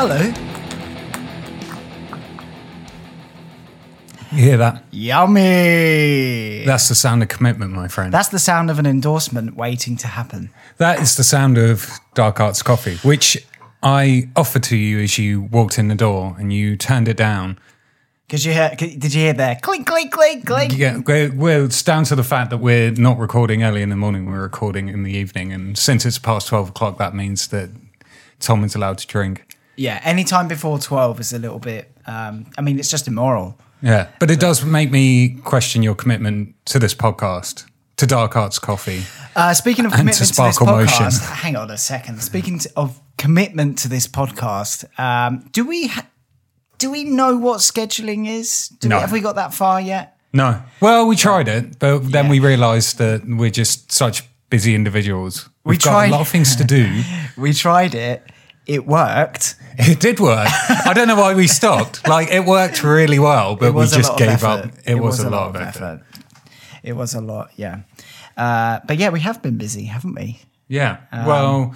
Hello. You hear that? Yummy. That's the sound of commitment, my friend. That's the sound of an endorsement waiting to happen. That is the sound of Dark Arts Coffee, which I offered to you as you walked in the door and you turned it down. Did you hear there? Clink, clink, clink, clink. Yeah, well, it's down to the fact that we're not recording early in the morning. We're recording in the evening. And since it's past 12 o'clock, that means that Tom is allowed to drink. Yeah, any time before 12 is a little bit, it's just immoral. Yeah, but it does make me question your commitment to this podcast, to Dark Arts Coffee. Speaking of commitment to this podcast, hang on a second. Speaking of commitment to this podcast, do we know what scheduling is? Have we got that far yet? No. Well, we tried it, but then we realised that we're just such busy individuals. We've got a lot of things to do. We tried it. It worked. It did work. I don't know why we stopped. Like, it worked really well, but we just gave up. It was a lot of effort. It was a lot, yeah. But yeah, we have been busy, haven't we? Yeah. Well,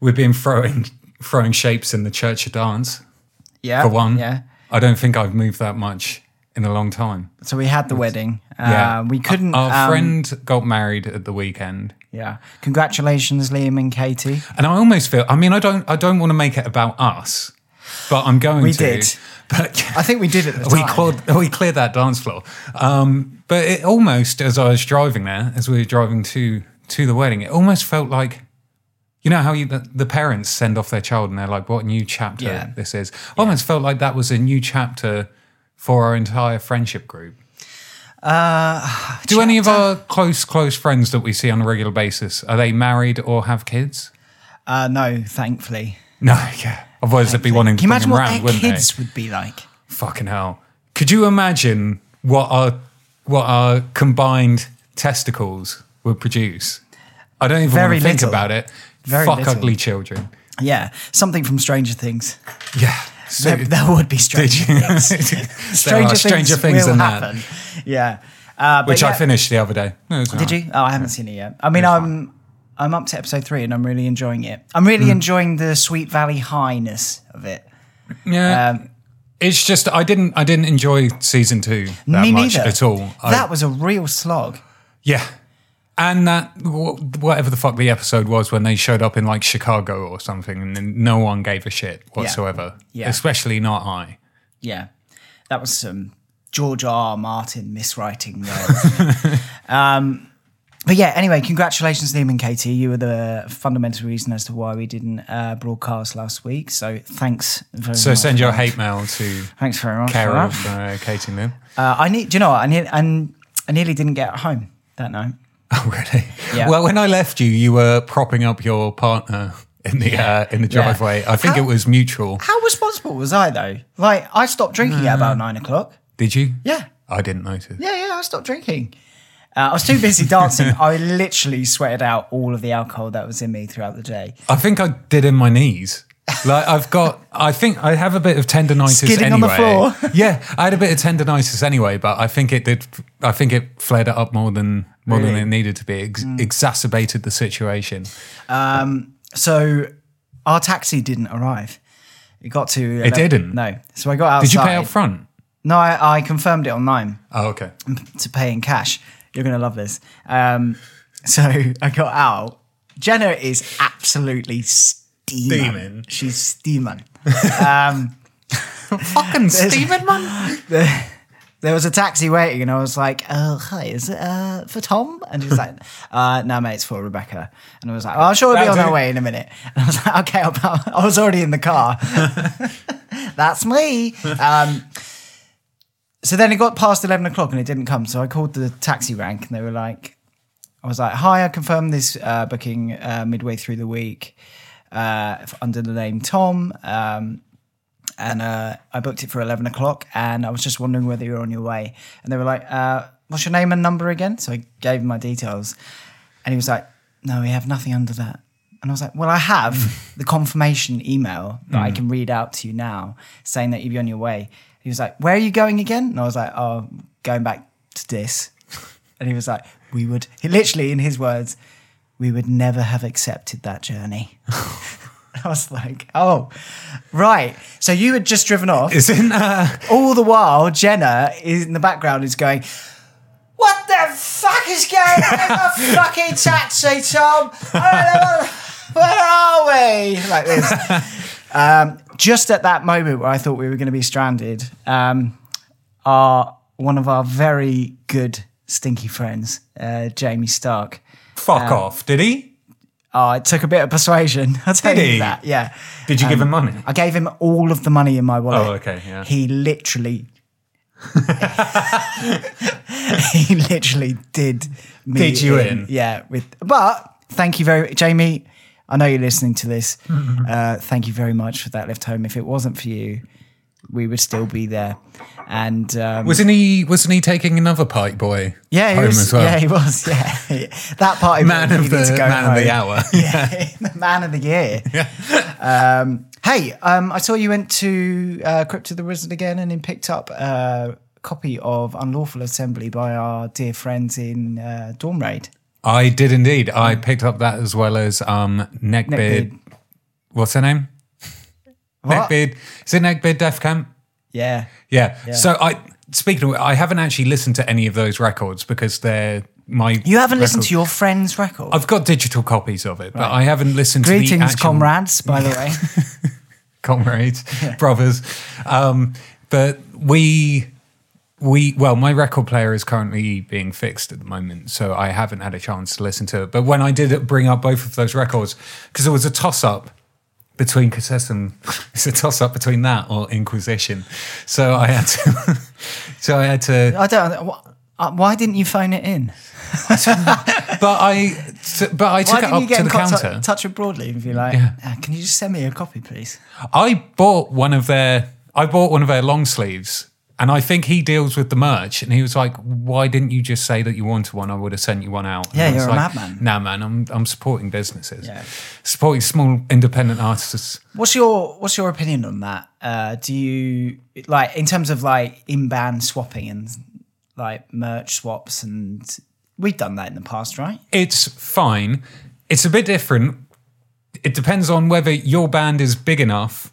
we've been throwing shapes in the Church of Dance. Yeah, for one, yeah. I don't think I've moved that much in a long time. So we had the wedding. We couldn't. Our friend got married at the weekend. Yeah, congratulations, Liam and Katie. And I almost feel. I mean, I don't want to make it about us, but I'm going to. We did. But I think we did at the time. We cleared that dance floor. But it almost, as I was driving there, as we were driving to the wedding, it almost felt like. You know how the parents send off their child and they're like, what new chapter this is? I almost felt like that was a new chapter for our entire friendship group. Do any of our close friends that we see on a regular basis, are they married or have kids? No, thankfully. No, yeah. Otherwise they'd be wanting to bring them around, wouldn't they? Imagine what their kids would be like. Fucking hell. Could you imagine what our combined testicles would produce? I don't even want to think about it. Ugly children. Yeah, something from Stranger Things. Yeah. So there would be Stranger Things. Stranger Things will happen. That. Yeah. Which I finished the other day. No, did you? Oh, I haven't seen it yet. I mean, I'm up to episode 3 and I'm really enjoying it. I'm really enjoying the Sweet Valley Highness of it. Yeah. It's just I didn't enjoy season 2 that much at all. That was a real slog. Yeah. And that, whatever the fuck the episode was when they showed up in like Chicago or something and no one gave a shit whatsoever, especially not I. Yeah, that was some George R. Martin miswriting there. But yeah, anyway, congratulations Liam and Katie. You were the fundamental reason as to why we didn't broadcast last week. So thanks very much. So send your hate mail to thanks very much care of Katie and Liam. I nearly didn't get home that night. Oh, really? Yeah. Well, when I left you, you were propping up your partner in the driveway. I think it was mutual. How responsible was I, though? Like, I stopped drinking at about 9 o'clock. Did you? Yeah. I didn't notice. Yeah, I stopped drinking. I was too busy dancing. I literally sweated out all of the alcohol that was in me throughout the day. I think I did in my knees. Like I think I have a bit of tendonitis anyway. Skidding on the floor. Yeah, I had a bit of tendonitis anyway, but I think it flared it up more than it needed to be. Exacerbated the situation. So our taxi didn't arrive. It got to 11. It didn't? No. So I got outside. Did you pay up front? No, I confirmed it online. Oh, okay. To pay in cash. You're going to love this. So I got out. Jenna is absolutely steaming. She's steaming. Fucking steaming, man. There was a taxi waiting, and I was like, "Oh, hi, is it for Tom?" And he was like, "No, mate, it's for Rebecca." And I was like, "Oh, sure, we'll be on our way in a minute." And I was like, "Okay, I was already in the car." That's me. So then it got past 11 o'clock, and it didn't come. So I called the taxi rank, and they were like, "I was like, hi, I confirmed this booking midway through the week." Under the name Tom, and I booked it for 11 o'clock and I was just wondering whether you were on your way. And they were like, what's your name and number again? So I gave him my details and he was like, no, we have nothing under that. And I was like, well, I have the confirmation email that I can read out to you now saying that you'd be on your way. He was like, where are you going again? And I was like, oh, going back to this. And he was like, he literally in his words, we would never have accepted that journey. I was like, oh, right. So you had just driven off. Isn't all the while Jenna in the background is going, what the fuck is going on in the fucking taxi, Tom? Where are we? Like this. Just at that moment where I thought we were going to be stranded, one of our very good stinky friends, Jamie Stark. Fuck off, did he? Oh, it took a bit of persuasion. I'll tell you that, yeah. Did you give him money? I gave him all of the money in my wallet. Oh, okay, yeah. He literally did me in. Did you in? Yeah. But thank you very much, Jamie. I know you're listening to this. Thank you very much for that lift home. If it wasn't for you, we would still be there. And wasn't he taking another pipe boy? Yeah, he was. As well? Yeah, he was. Yeah, that party man of the hour. Yeah, the man of the year. Yeah. I saw you went to Crypt of the Wizard again and then picked up a copy of Unlawful Assembly by our dear friends in Dawn Raid. I did indeed. I picked up that as well as Neckbeard. What's her name? What? Neckbeard. Is it Neckbeard Death Camp? Yeah. So I haven't actually listened to any of those records because they're my. You haven't listened to your friend's record? I've got digital copies of it, but right. I haven't listened to the actual... comrades, by the way. Comrades, brothers. But my record player is currently being fixed at the moment, so I haven't had a chance to listen to it. But when I did bring up both of those records, because it was a toss-up between cassettes and it's a toss-up between that or Inquisition. So I had to... I don't... Why didn't you phone it in? But I took it up to the counter. Touch it broadly, if you like. Yeah. Can you just send me a copy, please? I bought one of their long sleeves... And I think he deals with the merch. And he was like, why didn't you just say that you wanted one? I would have sent you one out. And yeah, you're like, a madman. Nah, man, I'm supporting businesses. Yeah. Supporting small independent artists. What's your opinion on that? Do you, like, in terms of, like, in-band swapping and, like, merch swaps and... We've done that in the past, right? It's fine. It's a bit different. It depends on whether your band is big enough.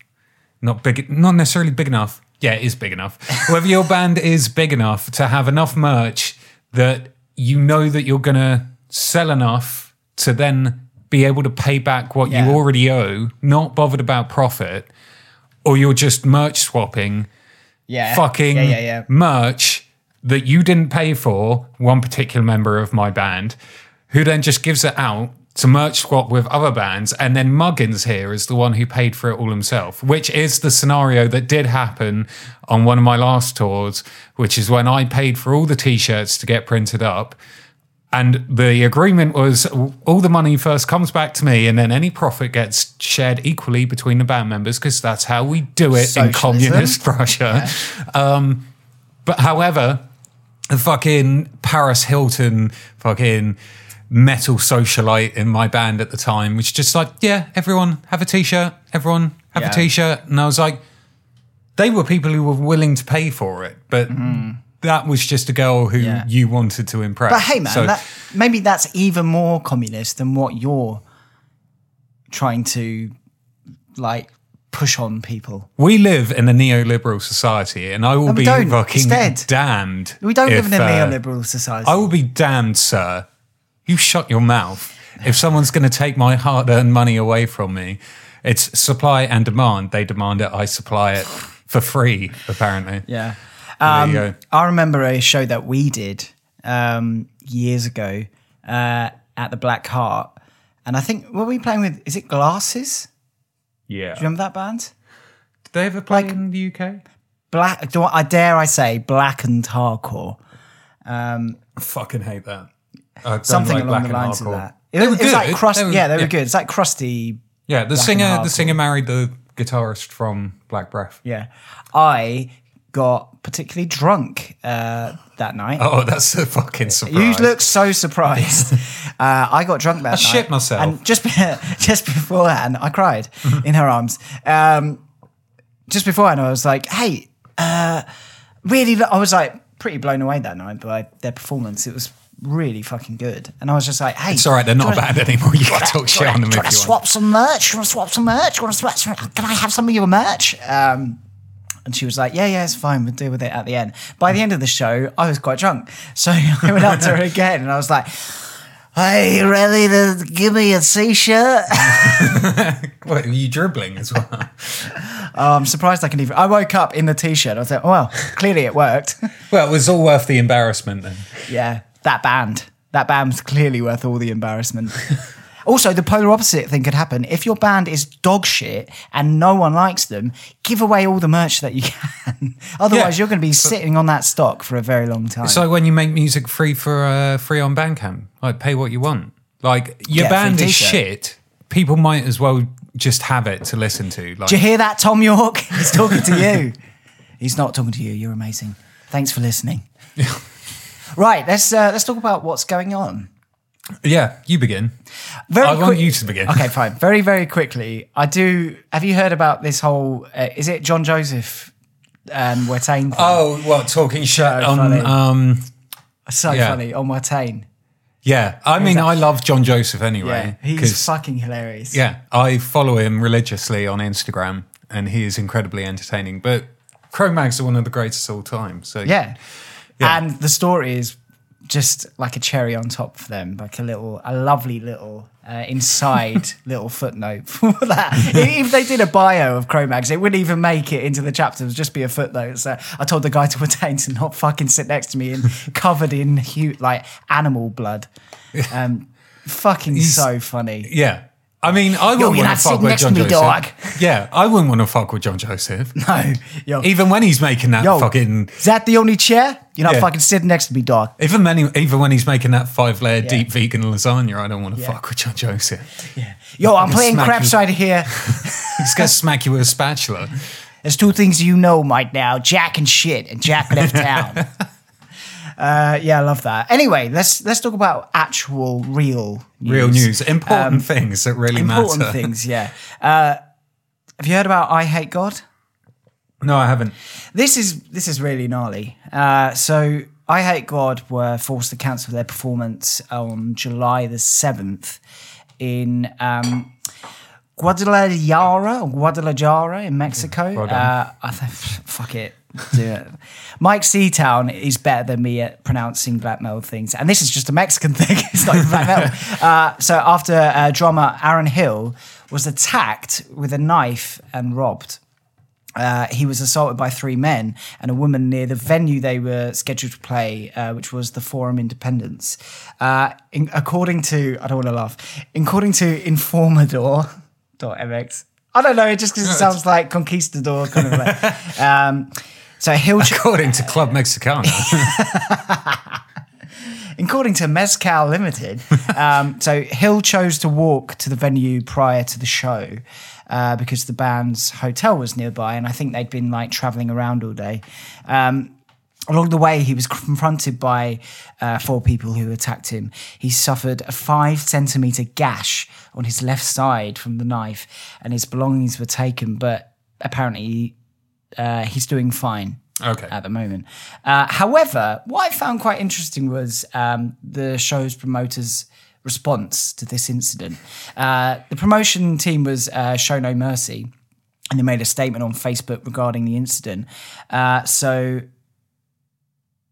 Not necessarily big enough. Yeah, it is big enough. Whether your band is big enough to have enough merch that you know that you're going to sell enough to then be able to pay back what you already owe, not bothered about profit, or you're just merch swapping merch that you didn't pay for, one particular member of my band, who then just gives it out to merch swap with other bands, and then Muggins here is the one who paid for it all himself, which is the scenario that did happen on one of my last tours, which is when I paid for all the T-shirts to get printed up. And the agreement was all the money first comes back to me, and then any profit gets shared equally between the band members, because that's how we do it. Socialism. In communist Russia. Yeah. But however, the fucking Paris Hilton fucking... metal socialite in my band at the time, which just like, yeah, everyone have a t-shirt. A t-shirt. And I was like, they were people who were willing to pay for it, but that was just a girl who you wanted to impress. But hey, man, so, maybe that's even more communist than what you're trying to, like, push on people. We live in a neoliberal society, and I will be fucking damned. We don't live in a neoliberal society. I will be damned, sir. You shut your mouth. If someone's going to take my hard-earned money away from me, it's supply and demand. They demand it, I supply it for free, apparently. Yeah. I remember a show that we did years ago at the Black Heart. And I think, what were we playing with? Is it Glasses? Yeah. Do you remember that band? Did they ever play in the UK? Blackened Hardcore. I fucking hate that. Something like along the lines of that. It was like crusty. Yeah, they were good. It's like crusty. Yeah, the singer married the guitarist from Black Breath. Yeah, I got particularly drunk that night. Oh, that's a fucking surprise! You look so surprised. I got drunk that night. I shit myself. And just beforehand, I cried in her arms. Just beforehand, I was like, "Hey, really?" I was like, pretty blown away that night by their performance. It was really fucking good. And I was just like, hey. It's all right, they're not bad anymore. You can talk shit on them if you want. Do you want to swap some merch? Can I have some of your merch? And she was like, yeah, it's fine. We'll deal with it at the end. By the end of the show, I was quite drunk. So I went up to her again and I was like, hey, you ready to give me a T-shirt? What, are you dribbling as well? I'm surprised I can even... I woke up in the T-shirt. I was like, oh, well, clearly it worked. Well, it was all worth the embarrassment then. Yeah, that band. That band's clearly worth all the embarrassment. Also, the polar opposite thing could happen. If your band is dog shit and no one likes them, give away all the merch that you can. Otherwise, you're going to be sitting on that stock for a very long time. It's like when you make music free on Bandcamp. Like, pay what you want. Like, your band is shit. People might as well just have it to listen to. Like, do you hear that, Tom York? He's talking to you. He's not talking to you. You're amazing. Thanks for listening. Right, let's talk about what's going on. Yeah, you begin. I want you to begin. Okay, fine. Very, very quickly. Have you heard about this whole, is it John Joseph and Watain? Oh, what, talking shit on... funny, on Watain. Yeah, I mean, I love John Joseph anyway. Yeah, he's fucking hilarious. Yeah, I follow him religiously on Instagram and he is incredibly entertaining. But Cro-Mags are one of the greatest of all time. So yeah. And the story is... just like a cherry on top for them, like a lovely little inside little footnote for that. If they did a bio of Cro-Mags, it wouldn't even make it into the chapter. It would just be a footnote. So I told the guy to Watain to not fucking sit next to me and covered in like animal blood. Fucking so funny. Yeah. I mean, I wouldn't want to fuck with John Joseph. Dog. Yeah, I wouldn't want to fuck with John Joseph. No. Even when he's making that fucking... Is that the only chair? You're not fucking sitting next to me, dog. Even when he's making that 5-layer deep vegan lasagna, I don't want to fuck with John Joseph. Yeah. I'm playing craps right here. He's going to smack you with a spatula. There's two things you know right now, Jack and shit, and Jack left town. I love that. Anyway, let's talk about actual real news. Important things that really matter. Important things, yeah. Have you heard about I Hate God? No, I haven't. This is really gnarly. So I Hate God were forced to cancel their performance on July the 7th in Guadalajara in Mexico. Well done. Fuck it. Yeah. Mike Seatown is better than me at pronouncing black metal things, and this is just a Mexican thing. It's not even black metal. So after drummer Aaron Hill was attacked with a knife and robbed, he was assaulted by three men and a woman near the venue they were scheduled to play, which was the Foro Independencia. According to informador.mx, I don't know, just because it sounds like conquistador kind of like. So Hill, according to Club Mexicano, according to Mezcal Limited, so Hill chose to walk to the venue prior to the show because the band's hotel was nearby, and I think they'd been like traveling around all day. Along the way, he was confronted by four people who attacked him. He suffered a 5-centimeter gash on his left side from the knife, and his belongings were taken. But apparently, he's doing fine at the moment. However, what I found quite interesting was the show's promoters' response to this incident. The promotion team was Show No Mercy, and they made a statement on Facebook regarding the incident.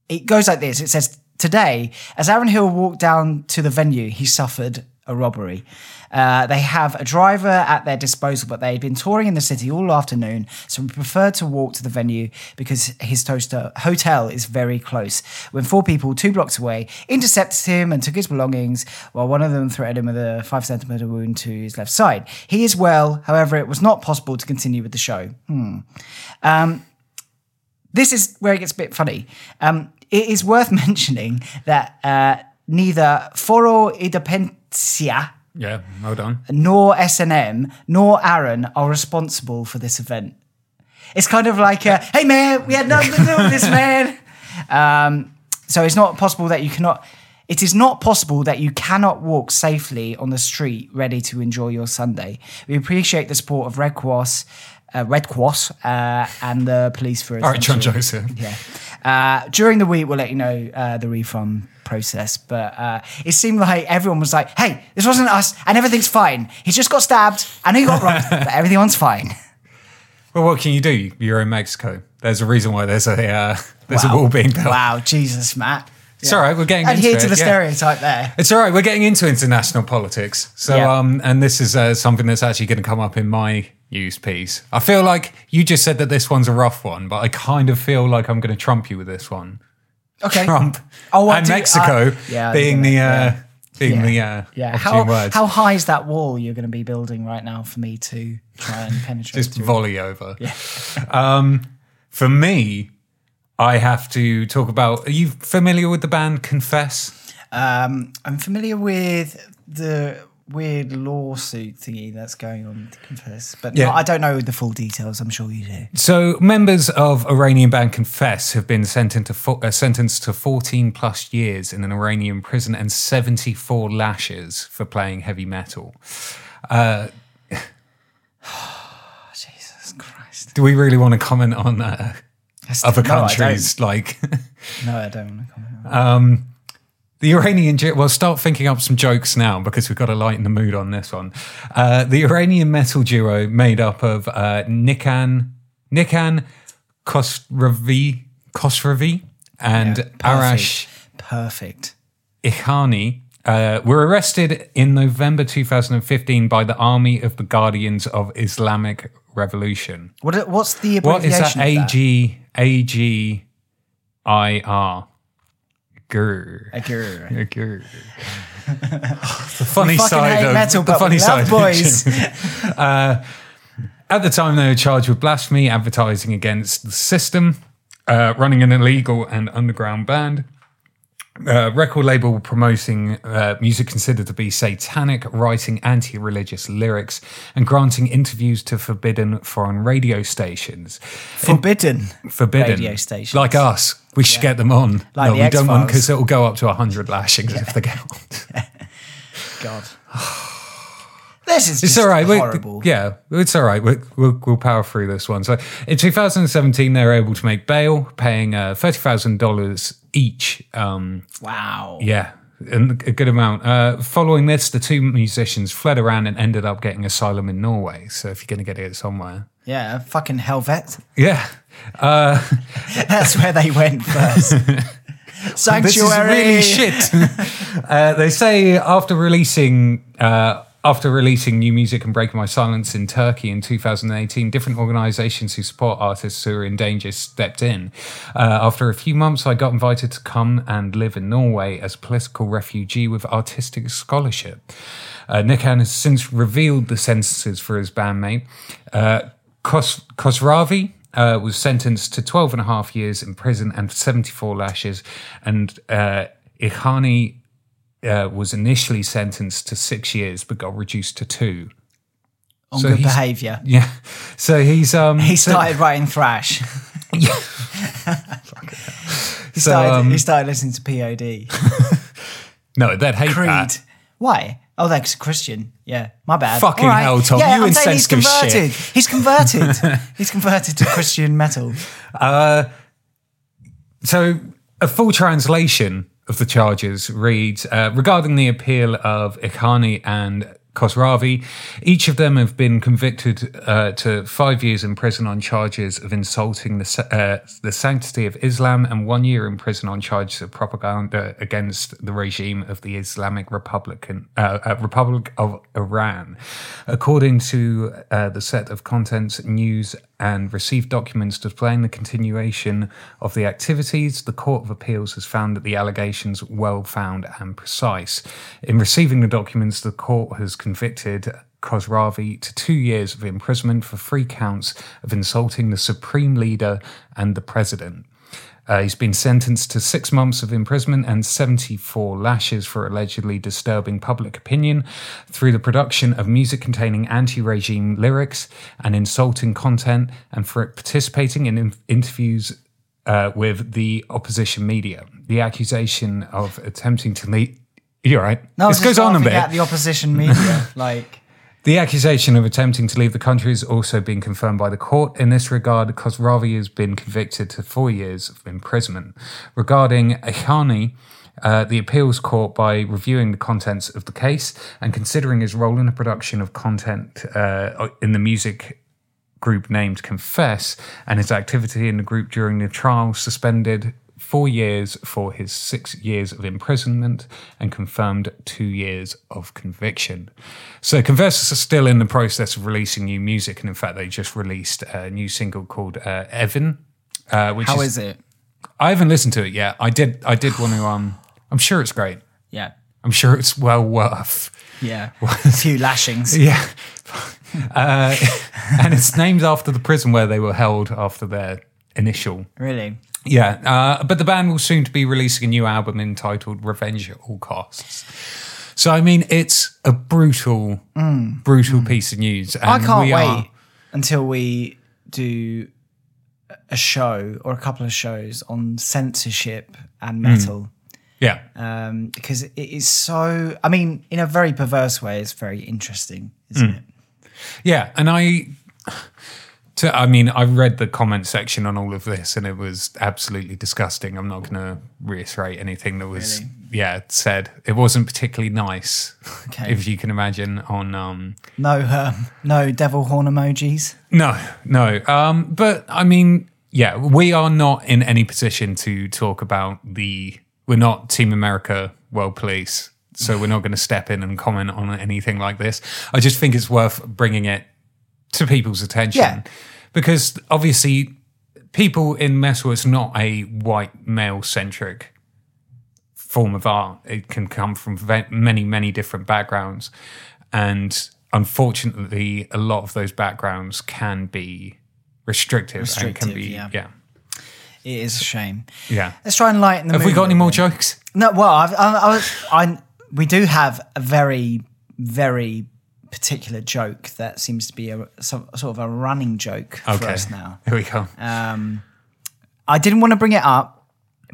It goes like this. It says, today, as Aaron Hill walked down to the venue, he suffered a robbery. They have a driver at their disposal, but they'd been touring in the city all afternoon, so we preferred to walk to the venue because his hotel is very close. When four people 2 blocks away intercepted him and took his belongings, while one of them threatened him with a 5-centimeter wound to his left side. He is well, however, it was not possible to continue with the show. This is where it gets a bit funny. It is worth mentioning that neither Foro Independencia nor S&M nor Aaron are responsible for this event. It's kind of like, hey, man, we had nothing to do with this, man. So it's not possible that you cannot... It is not possible that you cannot walk safely on the street ready to enjoy your Sunday. We appreciate the support of Red Cross, and the police for... All right, John Joseph. Yeah. During the week, we'll let you know the refund process. But it seemed like everyone was like, hey, this wasn't us and everything's fine. He just got stabbed and he got robbed, but everyone's fine. Well, what can you do? You're in Mexico. There's a reason why there's a wall being built. Wow, Jesus, Matt. Yeah. It's all right, we're getting into it. Adhere to the stereotype there. It's all right, we're getting into international politics. So, and this is something that's actually going to come up in my news piece. I feel like you just said that this one's a rough one, but I kind of feel like I'm going to trump you with this one. Okay. Trump and Mexico being the opportune words. How high is that wall you're going to be building right now for me to try and penetrate? Just volley over. Yeah. For me, I have to talk about... Are you familiar with the band Confess? I'm familiar with the weird lawsuit thingy that's going on with Confess, but no, I don't know the full details. I'm sure you do. So members of Iranian band Confess have been sentenced to 14 plus years in an Iranian prison and 74 lashes for playing heavy metal. Jesus Christ. Do we really want to comment on that? Other countries, no, like... No, I don't want to comment on that. The Iranian... Well, start thinking up some jokes now because we've got to lighten the mood on this one. The Iranian metal duo made up of Nikan Khosravi and Arash... Perfect. Ikhani were arrested in November 2015 by the Army of the Guardians of Islamic Revolution. What's the abbreviation? What is that? AGIR. Gur. A gur. The funny side of metal, the funny side, boys. At the time, they were charged with blasphemy, advertising against the system, running an illegal and underground band. Record label promoting music considered to be satanic, writing anti-religious lyrics, and granting interviews to forbidden foreign radio stations. Forbidden radio stations. Like us. We should get them on. Like no, the we X-Files. Don't want, because it'll go up to 100 lashings if they get on. God. This is just horrible. It's all right. We'll power through this one. So in 2017, they were able to make bail, paying $30,000 each. Wow. Yeah, and a good amount. Following this, the two musicians fled around and ended up getting asylum in Norway. So if you're going to get it somewhere. Yeah, fucking Hellfest. Yeah. That's where they went first. Sanctuary. This is really shit. They say After releasing new music and Breaking My Silence in Turkey in 2018, different organisations who support artists who are in danger stepped in. After a few months, I got invited to come and live in Norway as a political refugee with artistic scholarship. Nikan has since revealed the sentences for his bandmate. Khosravi was sentenced to 12 and a half years in prison and 74 lashes, and Ikhani... was initially sentenced to 6 years but got reduced to 2. On good behaviour. Yeah. So he's... he started writing thrash. Yeah. He started listening to POD. No, they'd hate Creed. That. Why? Oh, that's Christian. Yeah. My bad. Fucking right. Hell, Tom. Yeah, you insensitive shit. He's converted. He's converted to Christian metal. So a full translation... of the charges reads, regarding the appeal of Ikhani and Khosravi, each of them have been convicted to 5 years in prison on charges of insulting the sanctity of Islam and 1 year in prison on charges of propaganda against the regime of the Islamic Republic of Iran. According to the set of contents, news and received documents displaying the continuation of the activities, the Court of Appeals has found that the allegations were well-founded and precise. In receiving the documents, the court has convicted Khosravi to 2 years of imprisonment for 3 counts of insulting the Supreme Leader and the President. He's been sentenced to 6 months of imprisonment and 74 lashes for allegedly disturbing public opinion through the production of music containing anti-regime lyrics and insulting content, and for participating in interviews with the opposition media. The accusation of attempting to leak. You're right. No, this goes on a bit. At the opposition media, like The accusation of attempting to leave the country has also been confirmed by the court. In this regard, Khosravi has been convicted to 4 years of imprisonment. Regarding Ahani, the appeals court, by reviewing the contents of the case and considering his role in the production of content in the music group named Confess and his activity in the group during the trial, suspended 4 years for his 6 years of imprisonment and confirmed 2 years of conviction. So Confess is still in the process of releasing new music, and in fact they just released a new single called Evan. Which How is it? I haven't listened to it yet. I did want to. I'm sure it's great. Yeah. I'm sure it's well worth. Yeah. A few lashings. Yeah. And it's named after the prison where they were held after their initial. Really? Yeah. But the band will soon to be releasing a new album entitled Revenge at All Costs. So, I mean, it's a brutal, brutal piece of news. And I can't wait until we do a show or a couple of shows on censorship and metal. Yeah. Because it is so, I mean, in a very perverse way, it's very interesting, isn't it? Yeah. And I read the comment section on all of this and it was absolutely disgusting. I'm not going to reiterate anything that was, said. It wasn't particularly nice, if you can imagine, on... no devil horn emojis? No. But, I mean, yeah, we are not in any position to talk about the... We're not Team America World Police, so we're not going to step in and comment on anything like this. I just think it's worth bringing it to people's attention. Yeah. Because obviously people in metal, it's not a white male-centric form of art. It can come from many, many different backgrounds. And unfortunately, a lot of those backgrounds can be restrictive and can be... Yeah. It is a shame. Yeah. Let's try and lighten the mood. Have we got any more jokes? No, well, we do have a very, very... particular joke that seems to be sort of a running joke for us now. Here we go. I didn't want to bring it up,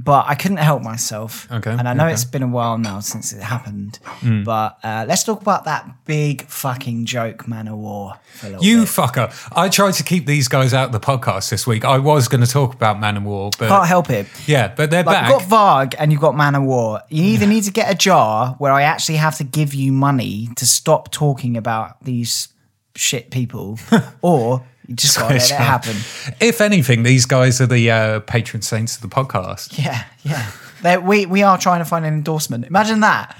but I couldn't help myself. Okay. And I know it's been a while now since it happened, but let's talk about that big fucking joke, Manowar. You bit. Fucker. I tried to keep these guys out of the podcast this week. I was going to talk about Manowar, but... Can't help it. Yeah, but they're back. You've got Varg and you've got Manowar. You either need to get a jar where I actually have to give you money to stop talking about these shit people, or... You just got to let it happen. If anything, these guys are the patron saints of the podcast. Yeah. We are trying to find an endorsement. Imagine that.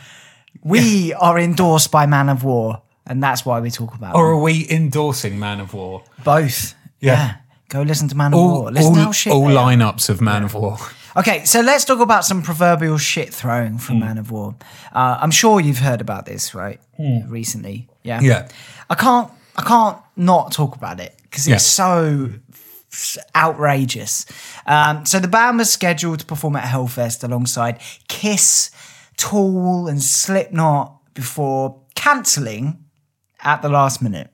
We are endorsed by Manowar, and that's why we talk about it. Or are we endorsing Manowar? Both. Yeah. Go listen to Manowar. Listen to how shit all lineups of Manowar. Yeah. Okay, so let's talk about some proverbial shit throwing from Manowar. I'm sure you've heard about this, right? Recently. Yeah. Yeah. I can't not talk about it. Because it's so outrageous. So the band was scheduled to perform at Hellfest alongside Kiss, Tool and Slipknot before cancelling at the last minute.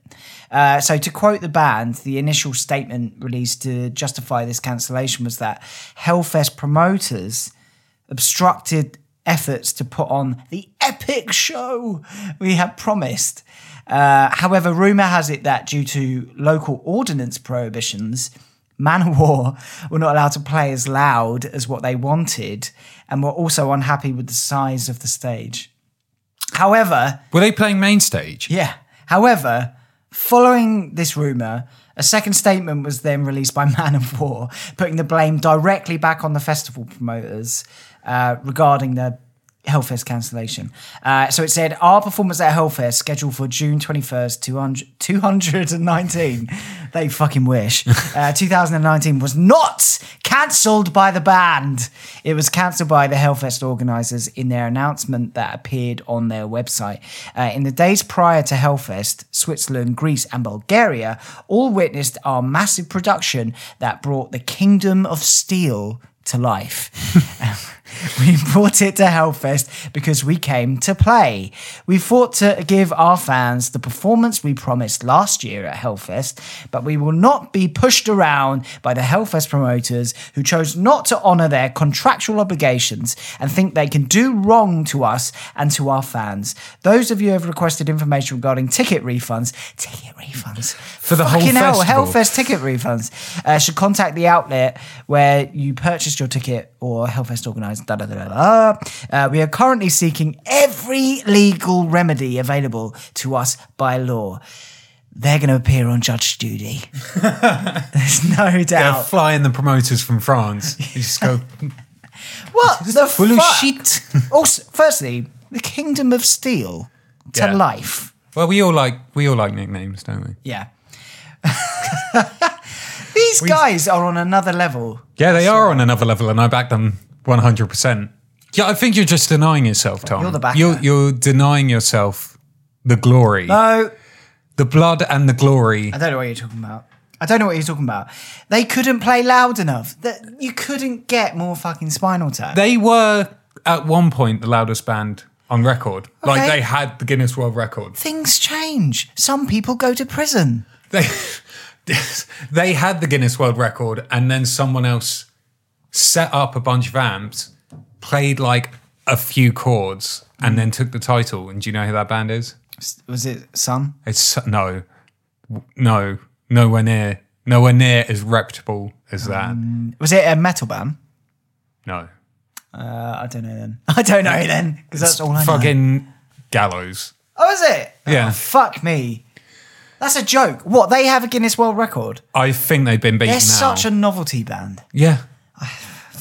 So to quote the band, the initial statement released to justify this cancellation was that Hellfest promoters obstructed efforts to put on the epic show we had promised. However, rumour has it that due to local ordinance prohibitions, Manowar were not allowed to play as loud as what they wanted and were also unhappy with the size of the stage. However... Were they playing main stage? Yeah. However, following this rumour, a second statement was then released by Manowar, putting the blame directly back on the festival promoters regarding the Hellfest cancellation. So it said, our performance at Hellfest scheduled for June 21st, 2019. They fucking wish. 2019 was not cancelled by the band. It was cancelled by the Hellfest organisers in their announcement that appeared on their website. In the days prior to Hellfest, Switzerland, Greece and Bulgaria all witnessed our massive production that brought the Kingdom of Steel to life. We brought it to Hellfest because we came to play. We thought to give our fans the performance we promised last year at Hellfest, but we will not be pushed around by the Hellfest promoters who chose not to honour their contractual obligations and think they can do wrong to us and to our fans. Those of you who have requested information regarding ticket refunds for the whole festival. Hellfest ticket refunds should contact the outlet where you purchased your ticket or Hellfest organised. We are currently seeking every legal remedy available to us by law. They're going to appear on Judge Judy. There's no doubt. They're flying the promoters from France. You just go, what the fuck? Shit. Also, firstly, the Kingdom of Steel to life. Well, we all like nicknames, don't we? Yeah. These guys are on another level. Yeah, they are on another level, and I back them 100%. Yeah, I think you're just denying yourself, Tom. You're the backer. You're denying yourself the glory. No. The blood and the glory. I don't know what you're talking about. They couldn't play loud enough. You couldn't get more fucking Spinal Tap. They were, at one point, the loudest band on record. Okay. Like, they had the Guinness World Record. Things change. Some people go to prison. They had the Guinness World Record, and then someone else set up a bunch of amps, played like a few chords, and then took the title. And do you know who that band is? Was it Sun? It's no, nowhere near as reputable as that. Was it a metal band? No. I don't know then, because that's all I know. Fucking Gallows. Oh, is it? Yeah. Oh, fuck me. That's a joke. What, they have a Guinness World Record? I think they've been beaten now. They're such a novelty band. Yeah.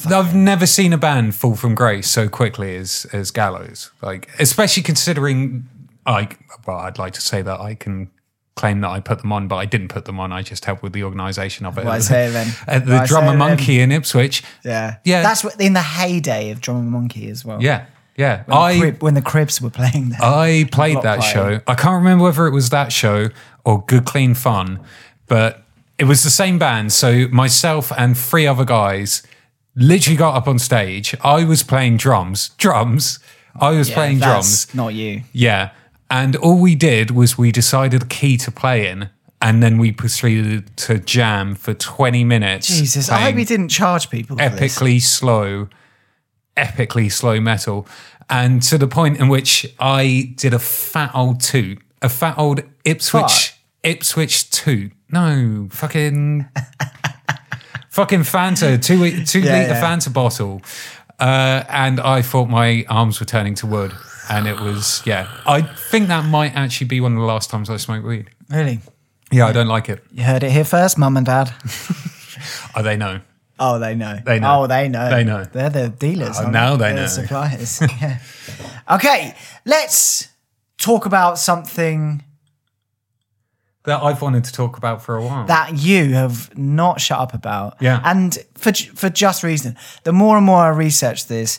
I've never seen a band fall from grace so quickly as Gallows. Like, especially considering, I'd like to say that I can claim that I put them on, but I didn't put them on. I just helped with the organisation of it. Well, I say then. At the Drummer Monkey in Ipswich. Yeah. That's in the heyday of Drummer Monkey as well. Yeah. Yeah, when the Cribs were playing there. I played that show. I can't remember whether it was that show or Good Clean Fun, but it was the same band. So myself and three other guys literally got up on stage. I was playing drums. Not you. Yeah. And all we did was we decided a key to play in, and then we proceeded to jam for 20 minutes. Jesus, I hope we didn't charge people for epically slow metal, and to the point in which I did a fat old Ipswich toot. No, fucking Fanta, two litre Fanta bottle. And I thought my arms were turning to wood, and it was, I think that might actually be one of the last times I smoked weed. Really? Yeah, I don't like it. You heard it here first, Mum and Dad. Oh, they know. Oh, they know. They know. They're the dealers. Oh, now they know. They're the suppliers. Yeah. Okay, let's talk about something that I've wanted to talk about for a while. That you have not shut up about. Yeah. And for just reason. The more and more I researched this,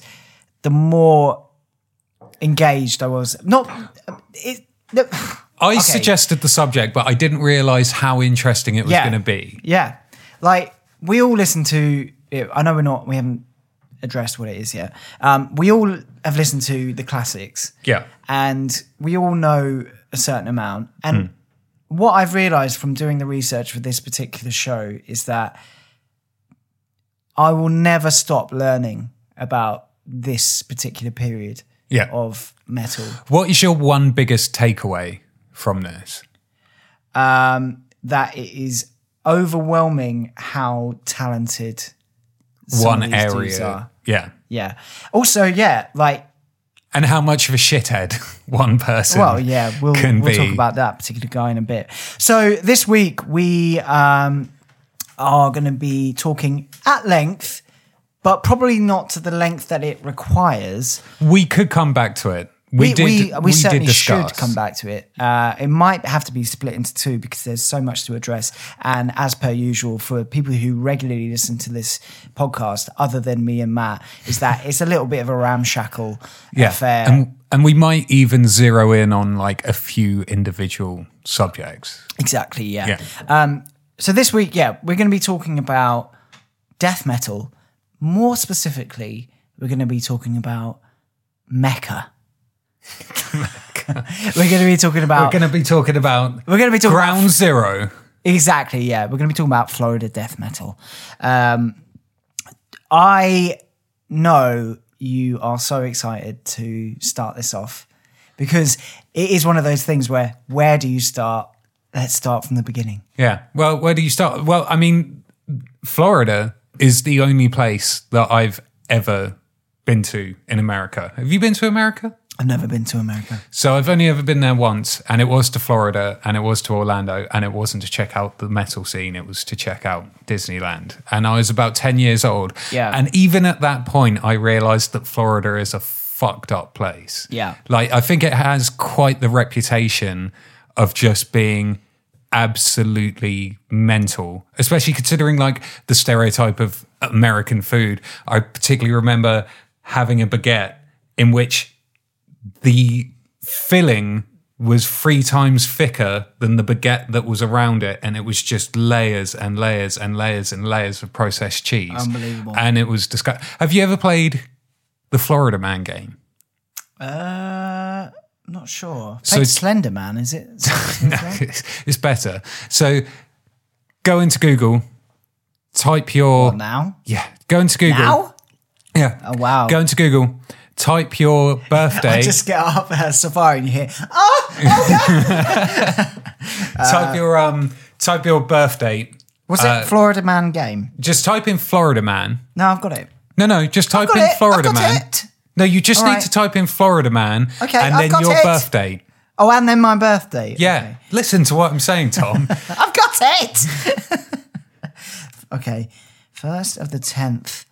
the more engaged I was. Suggested the subject, but I didn't realise how interesting it was going to be. Yeah. Like, we all listen to it. I know we haven't addressed what it is yet. We all have listened to the classics. Yeah. And we all know a certain amount. And what I've realised from doing the research for this particular show is that I will never stop learning about this particular period of metal. What is your one biggest takeaway from this? That it is overwhelming how talented one area are. Yeah. Also, and how much of a shithead one person. Well, yeah, we'll talk about that particular guy in a bit. So this week we are going to be talking at length, but probably not to the length that it requires. We could come back to it. We certainly should come back to it. It might have to be split into two because there's so much to address. And as per usual, for people who regularly listen to this podcast, other than me and Matt, is that it's a little bit of a ramshackle affair. And we might even zero in on like a few individual subjects. Exactly, yeah. So this week, we're going to be talking about death metal, more specifically we're going to be talking about Mecca. We're going to be talking about Ground Zero. Exactly, yeah. We're going to be talking about Florida death metal. I know you are so excited to start this off because it is one of those things where do you start? Let's start from the beginning. Yeah. Well, where do you start? Well, I mean, Florida is the only place that I've ever been to in America. Have you been to America? I've never been to America. So I've only ever been there once, and it was to Florida, and it was to Orlando, and it wasn't to check out the metal scene, it was to check out Disneyland. And I was about 10 years old. Yeah. And even at that point, I realized that Florida is a fucked up place. Yeah. Like, I think it has quite the reputation of just being absolutely mental, especially considering like the stereotype of American food. I particularly remember having a baguette in which the filling was 3 times thicker than the baguette that was around it, and it was just layers and layers and layers and layers of processed cheese. Unbelievable. And it was disgusting. Have you ever played the Florida Man game? Not sure. So played Slender Man, is it? No, it's better. So go into Google, type your... What, now? Yeah, go into Google. Now? Yeah. Oh, wow. Go into Google... Type your birthday. I just get up at Safari and you hear, oh God. Type your birth date. Was it Florida Man game? Just type in Florida Man. No, I've got it. No, just type in Florida Man. It. No, you just need to type in Florida Man, okay, and then your birth date. Oh, and then my birthday. Yeah. Okay. Listen to what I'm saying, Tom. I've got it. Okay. 1st of the 10th.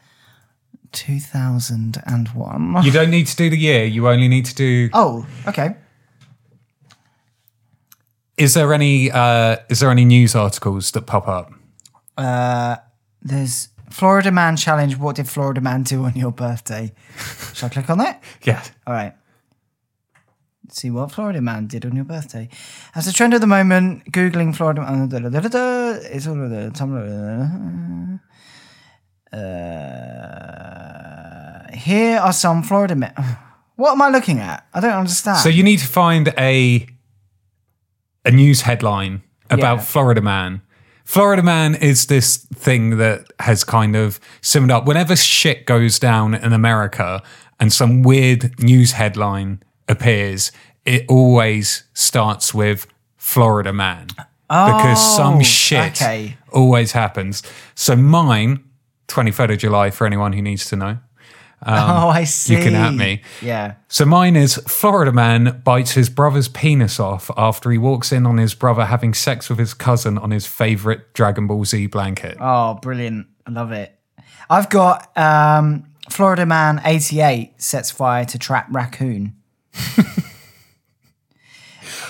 2001. You don't need to do the year. You only need to do... Oh, okay. Is there any news articles that pop up? There's Florida Man Challenge. What did Florida Man do on your birthday? Shall I click on that? Yeah. All right. Let's see what Florida Man did on your birthday. As a trend of the moment, Googling Florida Man... It's all... here are some Florida men. What am I looking at? I don't understand. So you need to find a news headline about Florida Man. Florida Man is this thing that has kind of summed up whenever shit goes down in America and some weird news headline appears, it always starts with Florida Man. Oh, because some shit always happens. So mine... 23rd of July, for anyone who needs to know. Oh, I see. You can at me. Yeah. So mine is Florida Man bites his brother's penis off after he walks in on his brother having sex with his cousin on his favourite Dragon Ball Z blanket. Oh, brilliant. I love it. I've got Florida Man 88 sets fire to trap raccoon.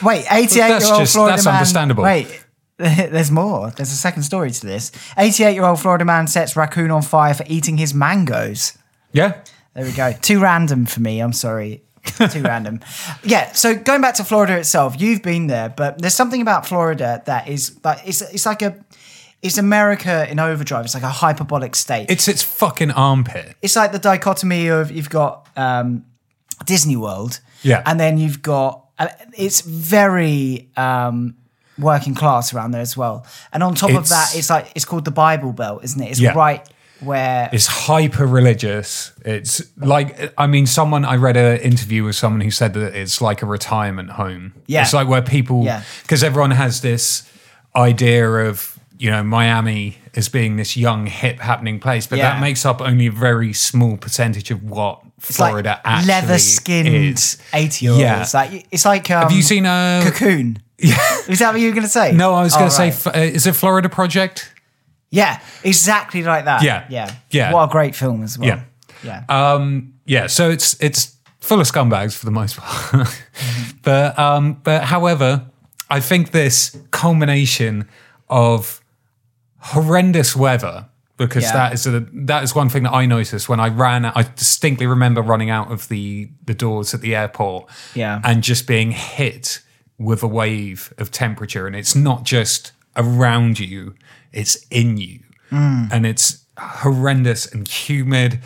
Wait, 88-year-old Florida Man. That's understandable. Wait. There's more. There's a second story to this. 88-year-old Florida man sets raccoon on fire for eating his mangoes. Yeah. There we go. Too random for me. I'm sorry. Too random. Yeah. So going back to Florida itself, you've been there, but there's something about Florida that is like it's America in overdrive. It's like a hyperbolic state. It's its fucking armpit. It's like the dichotomy of you've got Disney World. Yeah. And then you've got it's very working class around there as well, and on top of that it's called the Bible Belt, isn't it? Right where it's hyper religious. It's like, I mean, I read an interview with someone who said that it's like a retirement home. Yeah, it's like where people, because everyone has this idea of, you know, Miami as being this young hip happening place, but that makes up only a very small percentage of what it's Florida like actually leather-skinned 80-year-olds. Yeah. Like it's like have you seen a Cocoon? Yeah. Is that what you were going to say? No, I was going to say, is it Florida Project? Yeah, exactly like that. Yeah. What a great film as well. Yeah. So it's full of scumbags for the most part. Mm-hmm. But however, I think this culmination of horrendous weather, because that is one thing that I noticed when I ran out. I distinctly remember running out of the doors at the airport and just being hit with a wave of temperature, and it's not just around you, it's in you. And it's horrendous and humid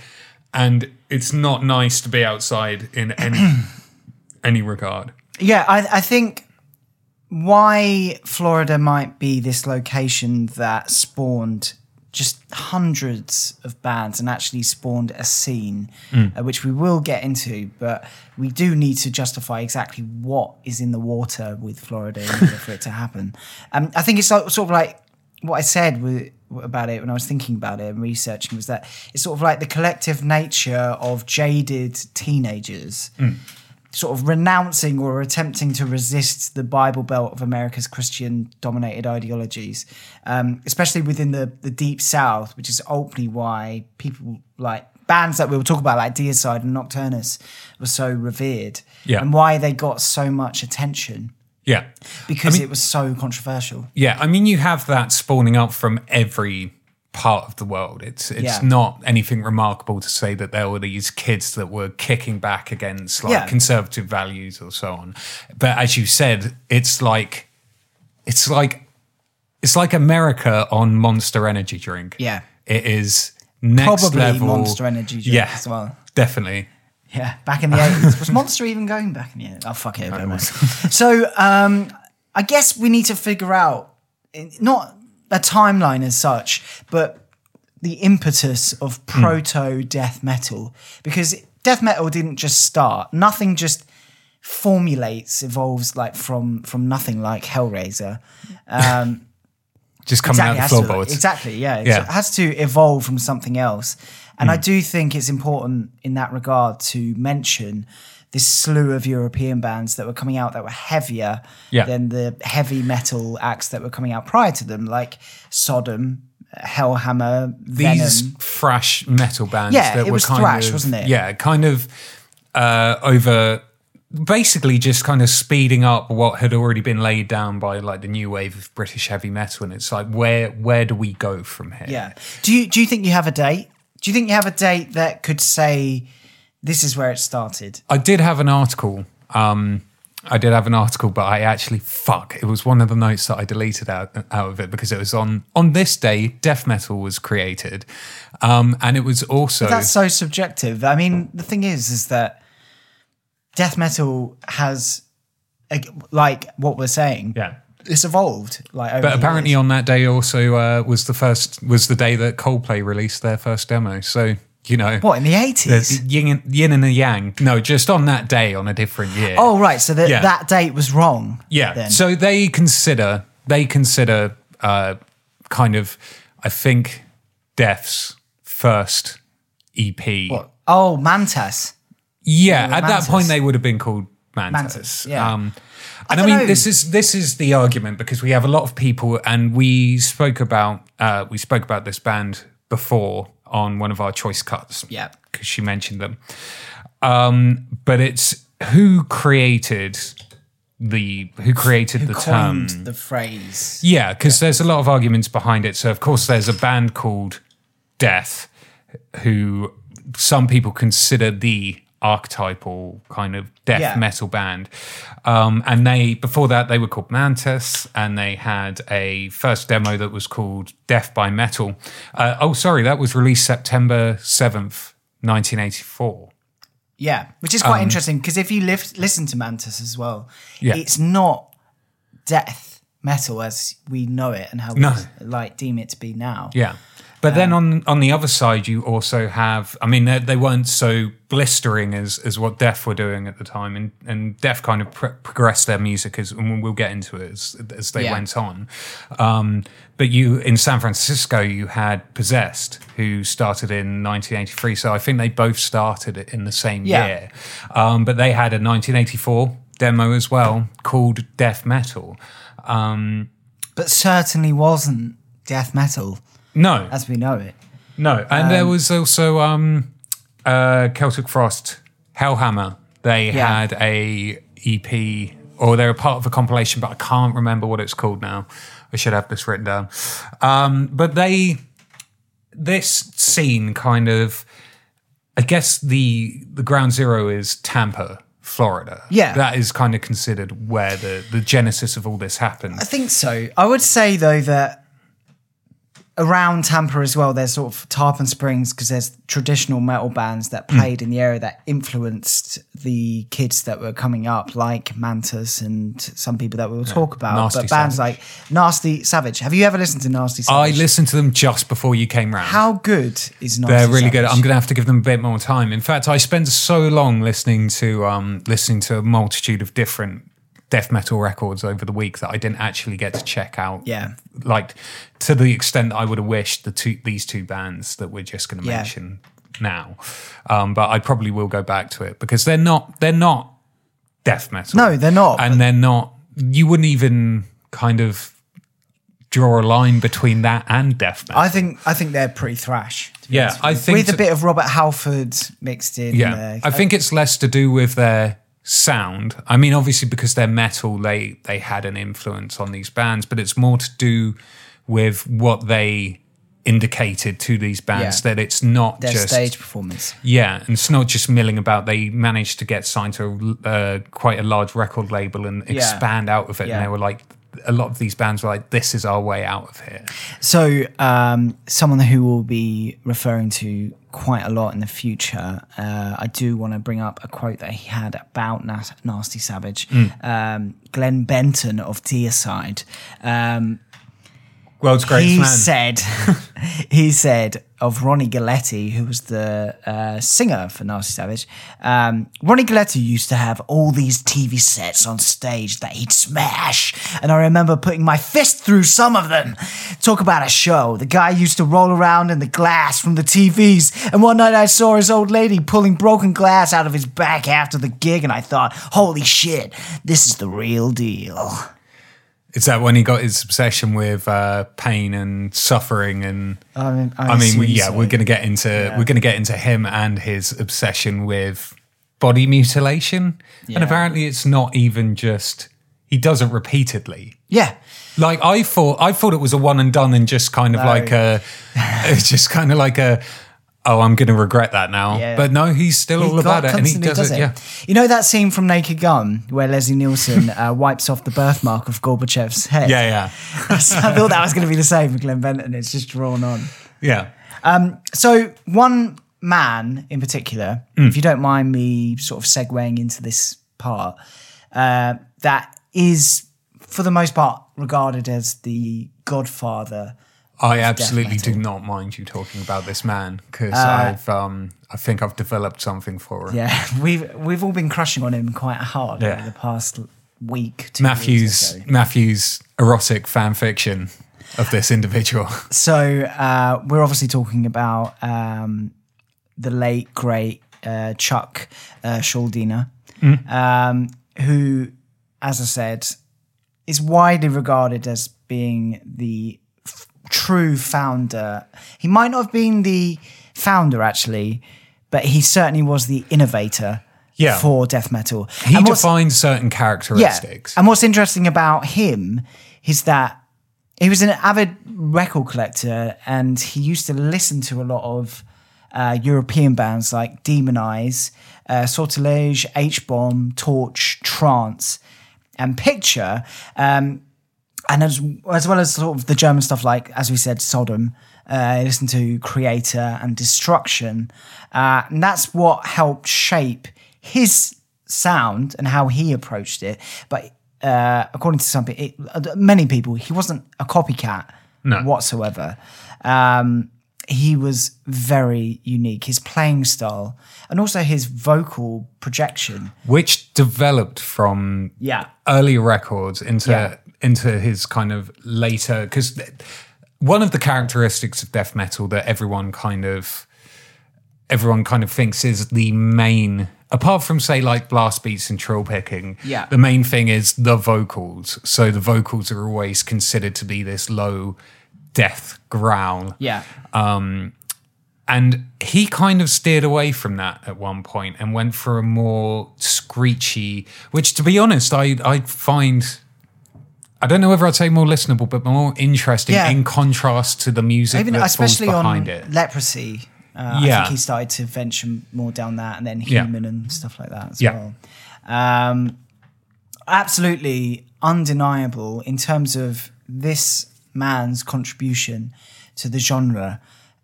and it's not nice to be outside in any regard. Yeah, I think why Florida might be this location that spawned just hundreds of bands and actually spawned a scene, which we will get into, but we do need to justify exactly what is in the water with Florida in order for it to happen. I think it's sort of like what I said about it when I was thinking about it and researching, was that it's sort of like the collective nature of jaded teenagers sort of renouncing or attempting to resist the Bible Belt of America's Christian-dominated ideologies, especially within the Deep South, which is openly why people like bands that we will talk about, like Deicide and Nocturnus, were so revered, and why they got so much attention. Yeah. Because it was so controversial. Yeah, I mean, you have that spawning up from every part of the world. It's not anything remarkable to say that there were these kids that were kicking back against conservative values or so on. But as you said, it's like America on Monster Energy drink. Yeah. It is next probably level. Monster Energy drink as well. Definitely. Yeah, back in the 80s. Was Monster even going back in the 80s? Oh, fuck it. It was. So I guess we need to figure out, not a timeline as such, but the impetus of proto-death metal. Because death metal didn't just start. Nothing just formulates, evolves like from nothing, like Hellraiser. Just coming out of floorboards. Exactly, yeah. It has to evolve from something else. And I do think it's important in that regard to mention this slew of European bands that were coming out that were heavier than the heavy metal acts that were coming out prior to them, like Sodom, Hellhammer, these Venom. Thrash metal bands that were kind thrash, of... wasn't it? Yeah, kind of over... basically just kind of speeding up what had already been laid down by like the new wave of British heavy metal. And it's like, where do we go from here? Yeah. Do you think you have a date? Do you think you have a date that could say this is where it started? I did have an article. But I actually, it was one of the notes that I deleted out of it because it was on this day, death metal was created. And it was also... But that's so subjective. I mean, the thing is that death metal has, like what we're saying... Yeah. It's evolved, but apparently on that day also was the day that Coldplay released their first demo. So you know what, in the '80s, yin and the yang. No, just on that day, on a different year. Oh right, so that date was wrong. Yeah. Then. So they consider kind of, I think, Death's first EP. What? Oh, Mantas. Yeah, at Mantas. That point they would have been called Mantas. Yeah. And I mean, this is the argument, because we have a lot of people, and we spoke about this band before on one of our choice cuts. Yeah, because she mentioned them. But it's who created the term, the phrase. Yeah, because there's a lot of arguments behind it. So of course, there's a band called Death, who some people consider the archetypal kind of death metal band, and they before that they were called Mantas, and they had a first demo that was called Death by Metal. That was released September 7th 1984, which is quite interesting, because if you listen to Mantas as well, it's not death metal as we know it and how we like deem it to be now. But then on the other side, you also have, I mean, they weren't so blistering as what Death were doing at the time. And Death kind of progressed their music, and we'll get into it as they went on. But in San Francisco, you had Possessed, who started in 1983. So I think they both started in the same year. But they had a 1984 demo as well called Death Metal. But certainly wasn't death metal. No. As we know it. No. And there was also Celtic Frost, Hellhammer. They had a EP, or they were part of a compilation, but I can't remember what it's called now. I should have this written down. But this scene kind of, I guess the ground zero is Tampa, Florida. Yeah. That is kind of considered where the genesis of all this happened. I think so. I would say, though, that Around Tampa as well, there's sort of Tarpon Springs, because there's traditional metal bands that played in the area that influenced the kids that were coming up, like Mantas and some people that we'll talk about. Nasty but bands Savage. Like Nasty Savage. Have you ever listened to Nasty Savage? I listened to them just before you came round. How good is Nasty Savage? They're really good. I'm going to have to give them a bit more time. In fact, I spent so long listening to a multitude of different death metal records over the week that I didn't actually get to check out. Yeah. Like, to the extent that I would have wished these two bands that we're just going to mention now. But I probably will go back to it because they're not death metal. No, they're not. And they're not, you wouldn't even kind of draw a line between that and death metal. I think they're pretty thrash. Yeah. I think with a bit of Robert Halford mixed in. Yeah. There. I think it's less to do with their sound. I mean, obviously because they're metal, they had an influence on these bands, but it's more to do with what they indicated to these bands, that it's not their just stage performance. Yeah, and it's not just milling about. They managed to get signed to quite a large record label and expand out of it. Yeah. And they were like, a lot of these bands were like, this is our way out of here. So someone who we'll be referring to quite a lot in the future, I do want to bring up a quote that he had about Nasty Savage. Glenn Benton of Deicide. World's greatest man. He said of Ronnie Galletti, who was the singer for Nasty Savage, Ronnie Galletti used to have all these TV sets on stage that he'd smash. And I remember putting my fist through some of them. Talk about a show. The guy used to roll around in the glass from the TVs. And one night I saw his old lady pulling broken glass out of his back after the gig. And I thought, holy shit, this is the real deal. Is that when he got his obsession with pain and suffering? And I mean, we're going to get into him and his obsession with body mutilation. Yeah. And apparently, it's not even just he does it repeatedly. Yeah, like I thought it was a one and done, and just kind of oh, I'm going to regret that now. Yeah. But no, he's still all about it, and he does it. Yeah. You know that scene from Naked Gun where Leslie Nielsen wipes off the birthmark of Gorbachev's head? Yeah, yeah. I thought that was going to be the same with Glenn Benton. It's just drawn on. Yeah. So one man in particular, if you don't mind me sort of segueing into this part, that is, for the most part, regarded as the godfather. I absolutely do not mind you talking about this man, because I think I've developed something for him. Yeah, we've all been crushing on him quite hard over the past week. Matthew's erotic fan fiction of this individual. So we're obviously talking about the late great Chuck Schuldiner, who, as I said, is widely regarded as being the true founder. He might not have been the founder actually, but he certainly was the innovator for death metal. He defined certain characteristics. Yeah. And what's interesting about him is that he was an avid record collector, and he used to listen to a lot of European bands like Demon Eyes, Sortilege, H-Bomb, Torch, Trance, and Picture. And as well as sort of the German stuff, like, as we said, Sodom, listen to Creator and Destruction. And that's what helped shape his sound and how he approached it. But according to many people, he wasn't a copycat whatsoever. He was very unique, his playing style and also his vocal projection, which developed from earlier records into his kind of later, because one of the characteristics of death metal that everyone kind of thinks is the main, apart from say like blast beats and trill picking, the main thing is the vocals. So the vocals are always considered to be this low death growl. Yeah. And he kind of steered away from that at one point and went for a more screechy, which, to be honest, I find, I don't know whether I'd say more listenable, but more interesting in contrast to the music especially behind it. Leprosy. I think he started to venture more down that, and then Human and stuff like that as well. Absolutely undeniable in terms of this man's contribution to the genre,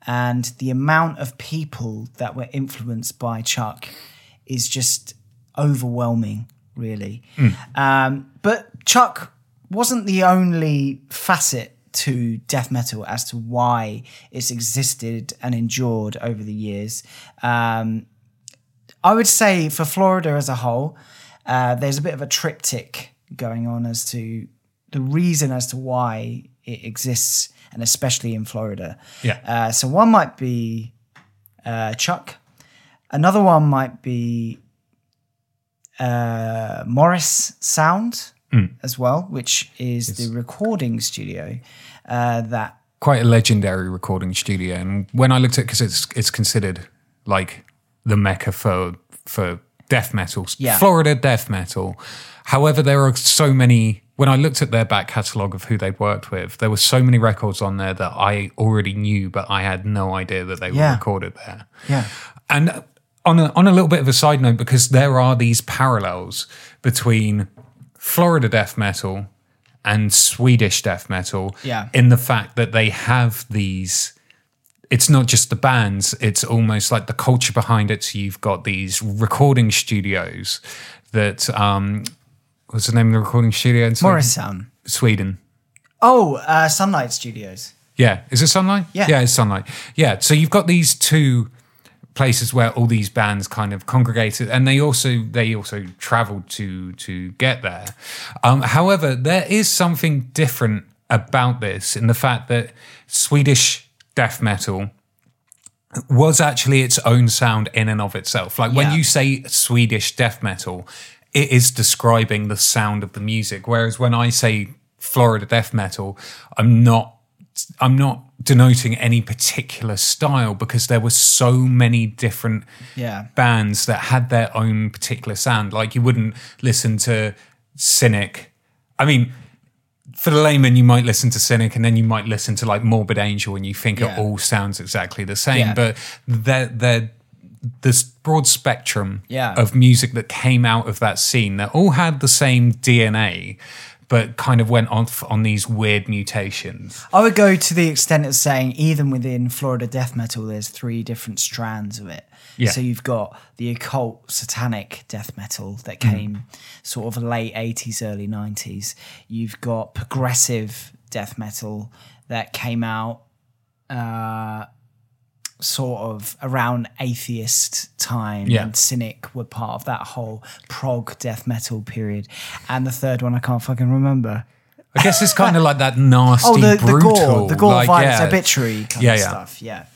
and the amount of people that were influenced by Chuck is just overwhelming, really. But Chuck wasn't the only facet to death metal as to why it's existed and endured over the years. I would say for Florida as a whole, there's a bit of a triptych going on as to the reason as to why it exists, and especially in Florida. Yeah. So one might be Chuck. Another one might be Morris Sound as well, which is the recording studio that... Quite a legendary recording studio. And when I looked at it, because it's considered like the mecca for death metal, Florida death metal. However, there are so many... When I looked at their back catalogue of who they'd worked with, there were so many records on there that I already knew, but I had no idea that they were recorded there. Yeah. And on a little bit of a side note, because there are these parallels between Florida death metal and Swedish death metal in the fact that they have these... It's not just the bands, it's almost like the culture behind it. So you've got these recording studios that... What's the name of the recording studio in Sweden? Morris Sound. Sweden. Oh, Sunlight Studios. Yeah. Is it Sunlight? Yeah. Yeah, it's Sunlight. Yeah. So you've got these two places where all these bands kind of congregated, and they also traveled to get there. However, there is something different about this in the fact that Swedish death metal was actually its own sound in and of itself. Like when you say Swedish death metal, it is describing the sound of the music. Whereas when I say Florida death metal, I'm not denoting any particular style, because there were so many different bands that had their own particular sound. Like you wouldn't listen to Cynic. I mean, for the layman, you might listen to Cynic and then you might listen to like Morbid Angel and you think it all sounds exactly the same, but they're this broad spectrum of music that came out of that scene that all had the same DNA, but kind of went off on these weird mutations. I would go to the extent of saying even within Florida death metal, there's three different strands of it. Yeah. So you've got the occult satanic death metal that came sort of late 80s, early 90s. You've got progressive death metal that came out... sort of around atheist time, and Cynic were part of that whole prog death metal period. And the third one I can't fucking remember. I guess it's kind of like that nasty, brutal. The gore like, violence, obituary kind of stuff,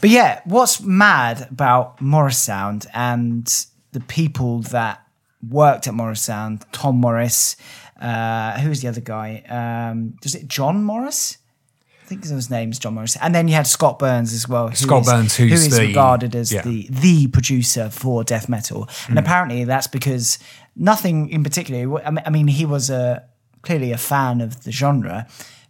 but yeah, what's mad about Morris Sound and the people that worked at Morris Sound, Tom Morris, who's the other guy? Was it John Morris? I think his name's John Morris. And then you had Scott Burns as well. Who is regarded as the producer for death metal. And apparently that's because nothing in particular. I mean, he was clearly a fan of the genre,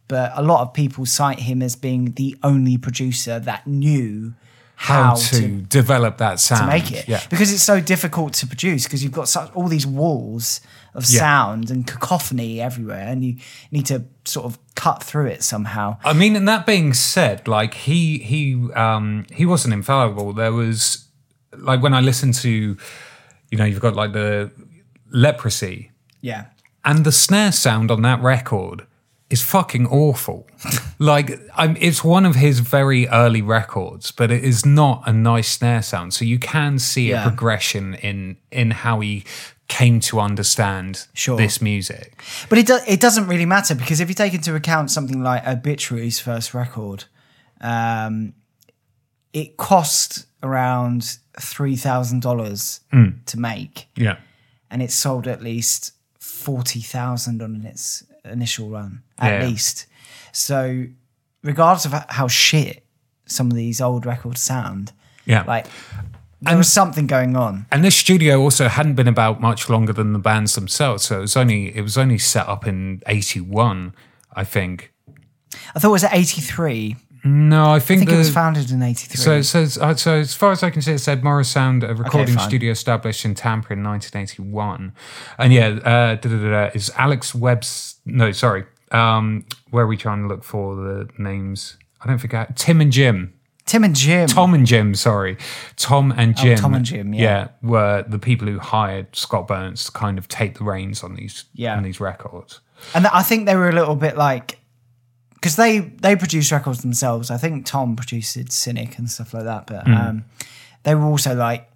but a lot of people cite him as being the only producer that knew how to develop that sound. To make it. Yeah. Because it's so difficult to produce, because you've got all these walls of sound and cacophony everywhere, and you need to sort of cut through it somehow. I mean, and that being said, like he wasn't infallible. There was like, when I listened to, you know, you've got like the Leprosy. Yeah. And the snare sound on that record is fucking awful. Like it's one of his very early records, but it is not a nice snare sound. So you can see a progression in how he came to understand this music. But it doesn't really matter, because if you take into account something like Obituary's first record, it cost around $3,000 to make. Yeah. And it sold at least 40,000 on its initial run, at least. So regardless of how shit some of these old records sound, there was something going on. And this studio also hadn't been about much longer than the bands themselves. So it was only set up in 81, I think. I thought it was 83. No, I think it was founded in 83. So it says, so as far as I can see, it said Morris Sound, a recording studio established in Tampa in 1981. And is Alex Webb's... No, sorry. Where are we trying to look for the names? I don't forget. Tom and Jim. Oh, Tom and Jim, yeah. Yeah, were the people who hired Scott Burns to kind of take the reins on these on these records. And I think they were a little bit like, because they produced records themselves. I think Tom produced Cynic and stuff like that, but they were also like,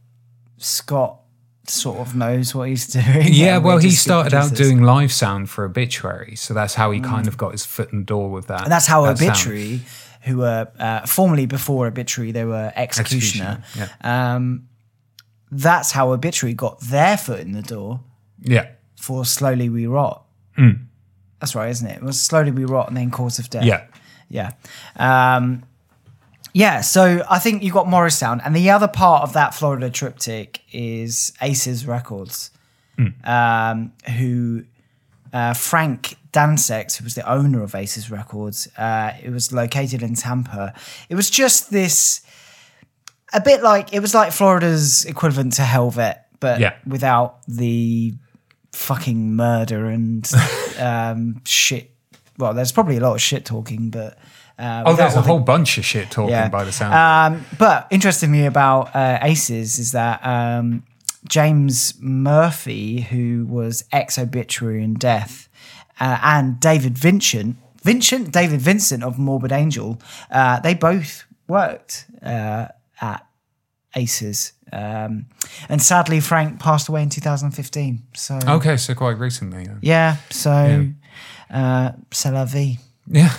Scott sort of knows what he's doing. Yeah, well, he started out doing live sound for Obituary, so that's how he kind of got his foot in the door with that. And that's how Obituary... who were formerly before Obituary, they were Executioner. Yeah. That's how Obituary got their foot in the door for Slowly We Rot. Mm. That's right, isn't it? It was Slowly We Rot and then Cause of Death. Yeah. So I think you got Morris Sound. And the other part of that Florida triptych is Aces Records, who... Frank Dansex, who was the owner of Aces Records, it was located in Tampa. It was just this, a bit like, it was like Florida's equivalent to Hellvet, but without the fucking murder and shit. Well, there's probably a lot of shit talking, but... there's a whole bunch of shit talking by the sound. But interestingly about Aces is that... James Murphy, who was ex-Obituary and Death, and David Vincent of Morbid Angel, they both worked at Aces. And sadly, Frank passed away in 2015. So quite recently. C'est la vie. Yeah.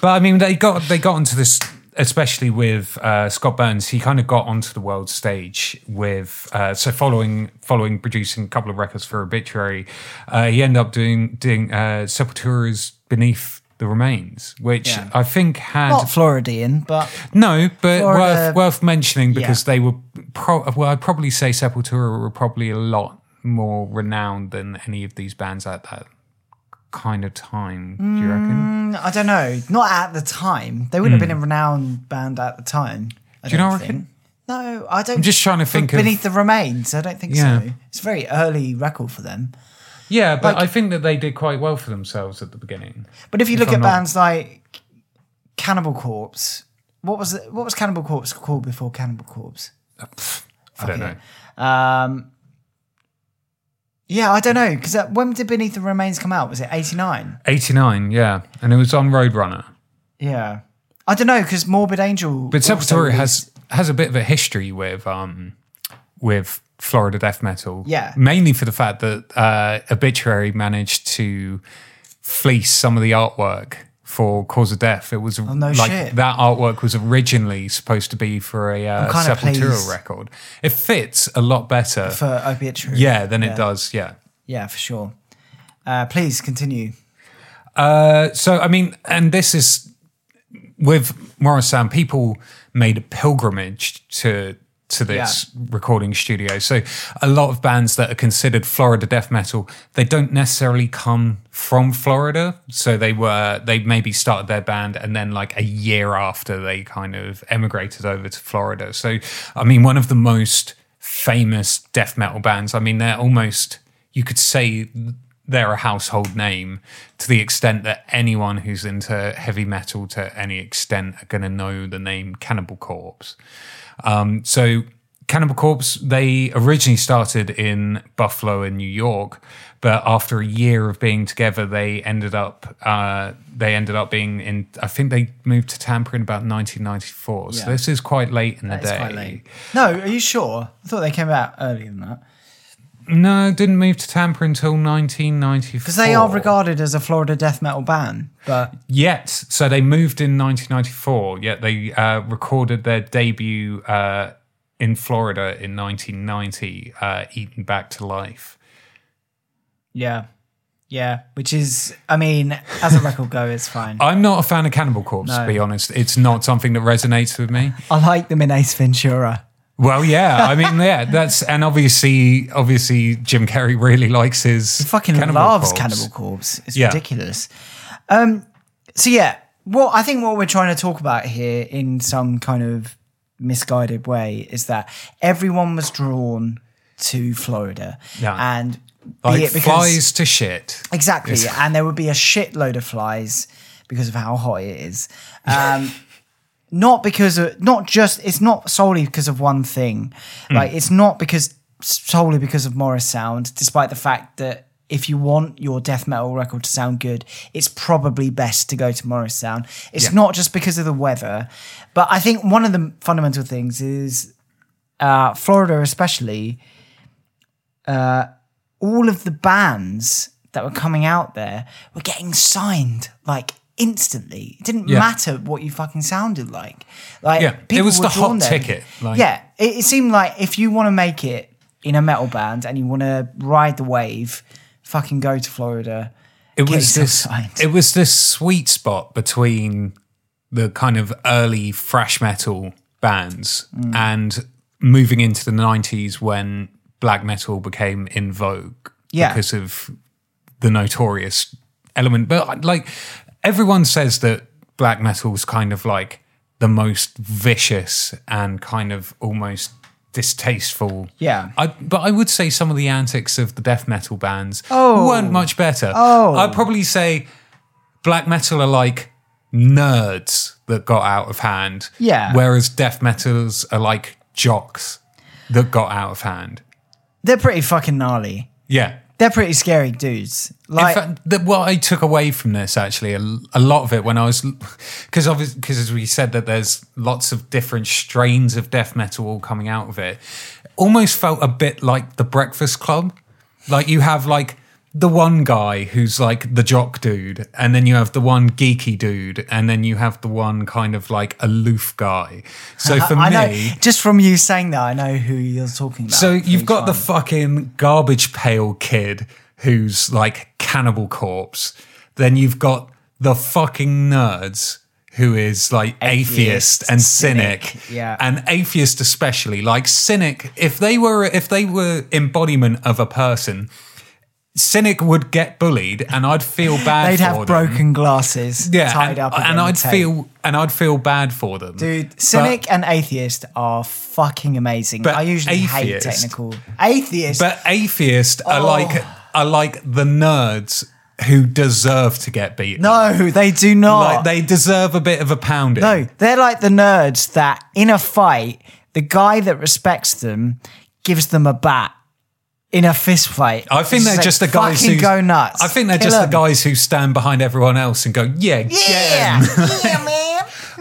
But I mean, they got into this... especially with Scott Burns, he kind of got onto the world stage with, following producing a couple of records for Obituary, he ended up doing Sepultura's Beneath the Remains, which I think had... Not Floridian, but... No, but Florida, worth mentioning because they were... I'd probably say Sepultura were probably a lot more renowned than any of these bands at that kind of time, do you reckon? I don't know. Not at the time. They wouldn't have been a renowned band at the time. Do you reckon? No, I don't. I'm just trying to think of... Beneath the Remains, I don't think so. It's a very early record for them. Yeah, but I think that they did quite well for themselves at the beginning. But if you look at bands like Cannibal Corpse, what was Cannibal Corpse called before Cannibal Corpse? I don't know. Yeah, I don't know, because when did Beneath the Remains come out? Was it 89? 89, yeah, and it was on Roadrunner. Yeah. I don't know, because Morbid Angel... But Sepultura has a bit of a history with Florida death metal. Yeah. Mainly for the fact that Obituary managed to fleece some of the artwork for Cause of Death. It was that artwork was originally supposed to be for a Sepultura record. It fits a lot better for Obituary. Yeah, than it does. Yeah. Yeah, for sure. Please continue. So I mean, and this is with Morris Sound. People made a pilgrimage to this recording studio. So a lot of bands that are considered Florida death metal, they don't necessarily come from Florida. So they maybe started their band and then like a year after they kind of emigrated over to Florida. So, I mean, one of the most famous death metal bands, I mean, they're almost, you could say they're a household name to the extent that anyone who's into heavy metal to any extent are going to know the name Cannibal Corpse. So Cannibal Corpse, they originally started in Buffalo in New York, but after a year of being together, they ended up being in, I think they moved to Tampa in about 1994. So this is quite late in the day. Quite late. No, are you sure? I thought they came out earlier than that. No, didn't move to Tampa until 1994. Because they are regarded as a Florida death metal band, but... Yes, so they moved in 1994, yet they recorded their debut in Florida in 1990, Eaten Back to Life. Yeah, which is, I mean, as a record go, it's fine. I'm not a fan of Cannibal Corpse, to be honest. It's not something that resonates with me. I like them in Ace Ventura. Well, yeah, I mean, yeah, that's, and obviously, Jim Carrey really likes his. He fucking loves Cannibal Corpse. It's ridiculous. I think what we're trying to talk about here in some kind of misguided way is that everyone was drawn to Florida. Yeah. And like be it because, flies to shit. Exactly. Yes. And there would be a shitload of flies because of how hot it is. Not because of, not just, it's not solely because of one thing. Like it's not because solely because of Morris sound, despite the fact that if you want your death metal record to sound good, it's probably best to go to Morris sound. It's not just because of the weather, but I think one of the fundamental things is Florida, especially all of the bands that were coming out there were getting signed like instantly. It didn't matter what you fucking sounded like. Like it was the hot ticket. Like, it seemed like if you want to make it in a metal band and you want to ride the wave, fucking go to Florida. It was this. Signed. It was this sweet spot between the kind of early thrash metal bands and moving into the 90s when black metal became in vogue because of the Notorious element. But like everyone says that black metal's kind of like the most vicious and kind of almost distasteful. Yeah. But I would say some of the antics of the death metal bands weren't much better. Oh. I'd probably say black metal are like nerds that got out of hand. Yeah. Whereas death metals are like jocks that got out of hand. They're pretty fucking gnarly. Yeah. They're pretty scary dudes. Like, in fact, what I took away from this, actually, a lot of it when I was... Because obviously, as we said, that there's lots of different strains of death metal all coming out of it. Almost felt a bit like The Breakfast Club. Like, you have, like, the one guy who's, like, the jock dude, and then you have the one geeky dude, and then you have the one kind of, like, aloof guy. So for me... Know, just from you saying that, I know who you're talking about. So you've got the fucking garbage pail kid... who's like Cannibal Corpse. Then you've got the fucking nerds who is like atheist and cynic. Yeah. And atheist especially. Like cynic, if they were embodiment of a person, cynic would get bullied and I'd feel bad for them. They'd have broken glasses tied up. And I'd feel bad for them. Dude, cynic and atheist are fucking amazing. But I usually hate technical. Atheist. But atheist are like the nerds who deserve to get beaten. No, they do not. Like, they deserve a bit of a pounding. No, they're like the nerds that in a fight, the guy that respects them gives them a bat in a fist fight. I think they're just the guys who go nuts. I think they're just the guys who stand behind everyone else and go, yeah, man.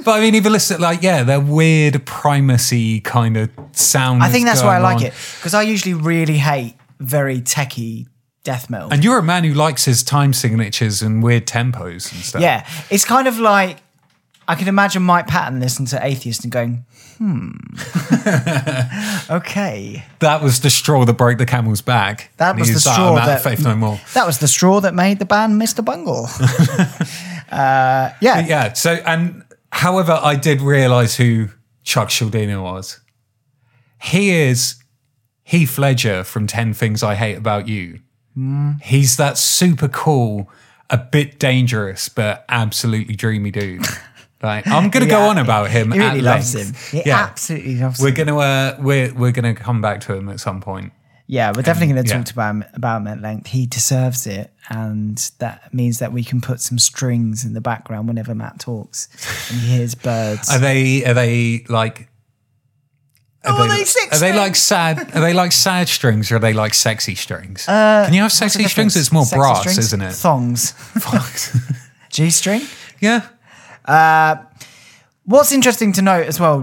But I mean, even listen, like, they're weird primacy kind of sound. I think that's why I like it, because I usually really hate very techie death metal. And you're a man who likes his time signatures and weird tempos and stuff. Yeah. It's kind of like, I can imagine Mike Patton listening to Atheist and going, okay. That was the straw that broke the camel's back. That was the straw that... Faith No More. That was the straw that made the band Mr. Bungle. Yeah. Yeah. So, and however, I did realise who Chuck Schuldiner was. He is... Heath Ledger from 10 Things I Hate About You. He's that super cool, a bit dangerous, but absolutely dreamy dude. Like, I'm going to go on about him. He really loves him. He absolutely loves him. We're going to come back to him at some point. Yeah, we're definitely going to talk about him at length. He deserves it, and that means that we can put some strings in the background whenever Matt talks and he hears birds. Are they like... Are they like sad strings or are they like sexy strings? Can you have sexy strings? It's more sexy brass, strings? Isn't it? Thongs. G string? Yeah. What's interesting to note as well,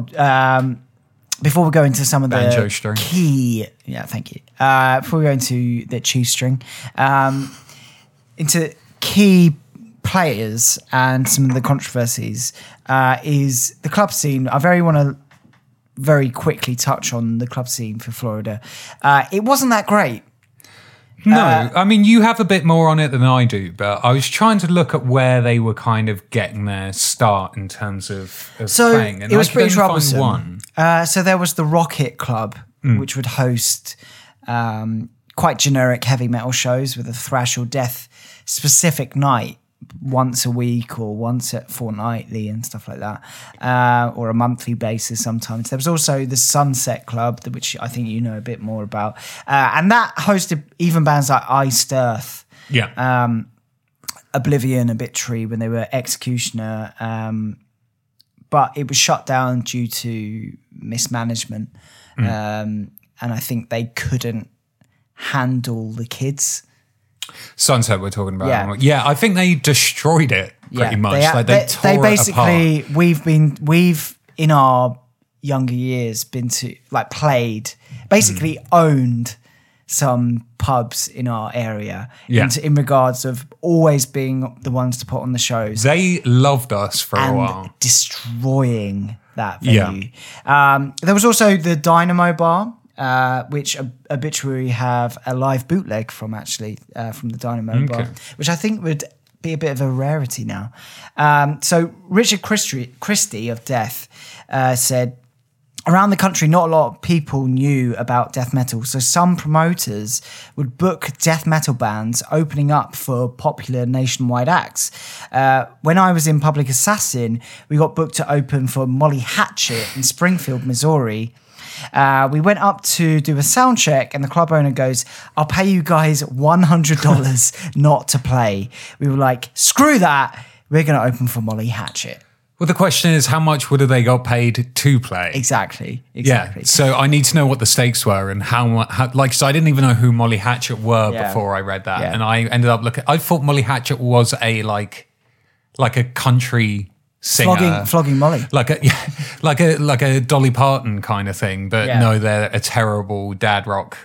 before we go into some of the banjo string. Key... Yeah, thank you. Before we go into the cheese string, into key players and some of the controversies is the club scene. I very quickly touch on the club scene for Florida. It wasn't that great. No, I mean, you have a bit more on it than I do, but I was trying to look at where they were kind of getting their start in terms of playing. And it was pretty troublesome. So there was the Rocket Club, which would host quite generic heavy metal shows with a thrash or death specific night once a week or once at fortnightly and stuff like that, or a monthly basis sometimes. There was also the Sunset Club, which I think you know a bit more about. And that hosted even bands like Iced Earth, Oblivion, Obituary, when they were Executioner. But it was shut down due to mismanagement. And I think they couldn't handle the kids. Sunset we're talking about. Yeah, I think they destroyed it pretty much. They basically tore it apart. We've in our younger years been to owned some pubs in our area in regards of always being the ones to put on the shows. They loved us for a while. Destroying that venue. Yeah. There was also the Dynamo Bar, which Obituary have a live bootleg from, actually, from the Dynamo Bar, which I think would be a bit of a rarity now. So Richard Christie of Death said, around the country, not a lot of people knew about death metal, so some promoters would book death metal bands opening up for popular nationwide acts. When I was in Public Assassin, we got booked to open for Molly Hatchet in Springfield, Missouri. We went up to do a sound check and the club owner goes, I'll pay you guys $100 not to play. We were like, screw that. We're going to open for Molly Hatchet. Well, the question is, how much would have they got paid to play? Exactly. Yeah. So I need to know what the stakes were and how like, so I didn't even know who Molly Hatchet were before I read that. Yeah. And I ended up I thought Molly Hatchet was a, like a country singer, flogging Molly, like a Dolly Parton kind of thing, but no, they're a terrible dad rock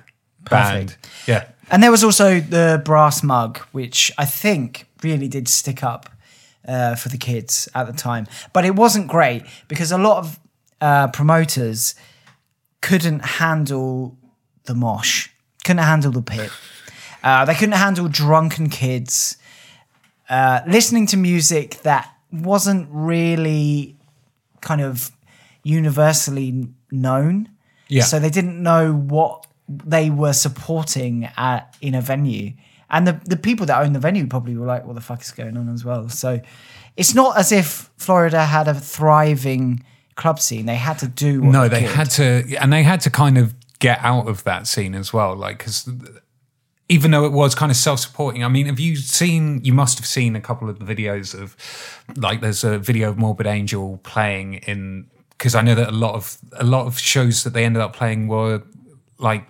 band. Yeah, and there was also the Brass Mug, which I think really did stick up for the kids at the time, but it wasn't great because a lot of promoters couldn't handle the mosh, couldn't handle the pit, they couldn't handle drunken kids listening to music that wasn't really kind of universally known. Yeah. So they didn't know what they were supporting in a venue. And the people that own the venue probably were like, what the fuck is going on as well? So it's not as if Florida had a thriving club scene. They had to do what they had to kind of get out of that scene as well. Like, because even though it was kind of self-supporting. I mean, you must have seen a couple of the videos of, like, there's a video of Morbid Angel playing in, because I know that a lot of shows that they ended up playing were like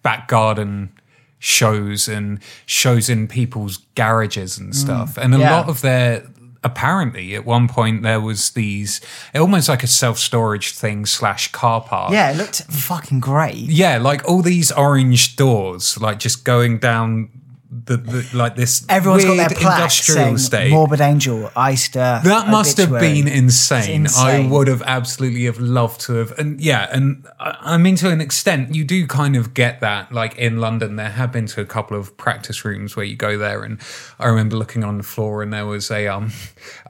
back garden shows and shows in people's garages and stuff. And a lot of their, apparently at one point there was these, almost like a self-storage thing / car park. Yeah, it looked fucking great. Yeah, like all these orange doors, like just going down the like this. Everyone's got their plaques saying Morbid Angel, Iced Earth. That must have been insane. I would have absolutely have loved to have, and I mean, to an extent, you do kind of get that. Like in London, there have been to a couple of practice rooms where you go there, and I remember looking on the floor, and there was a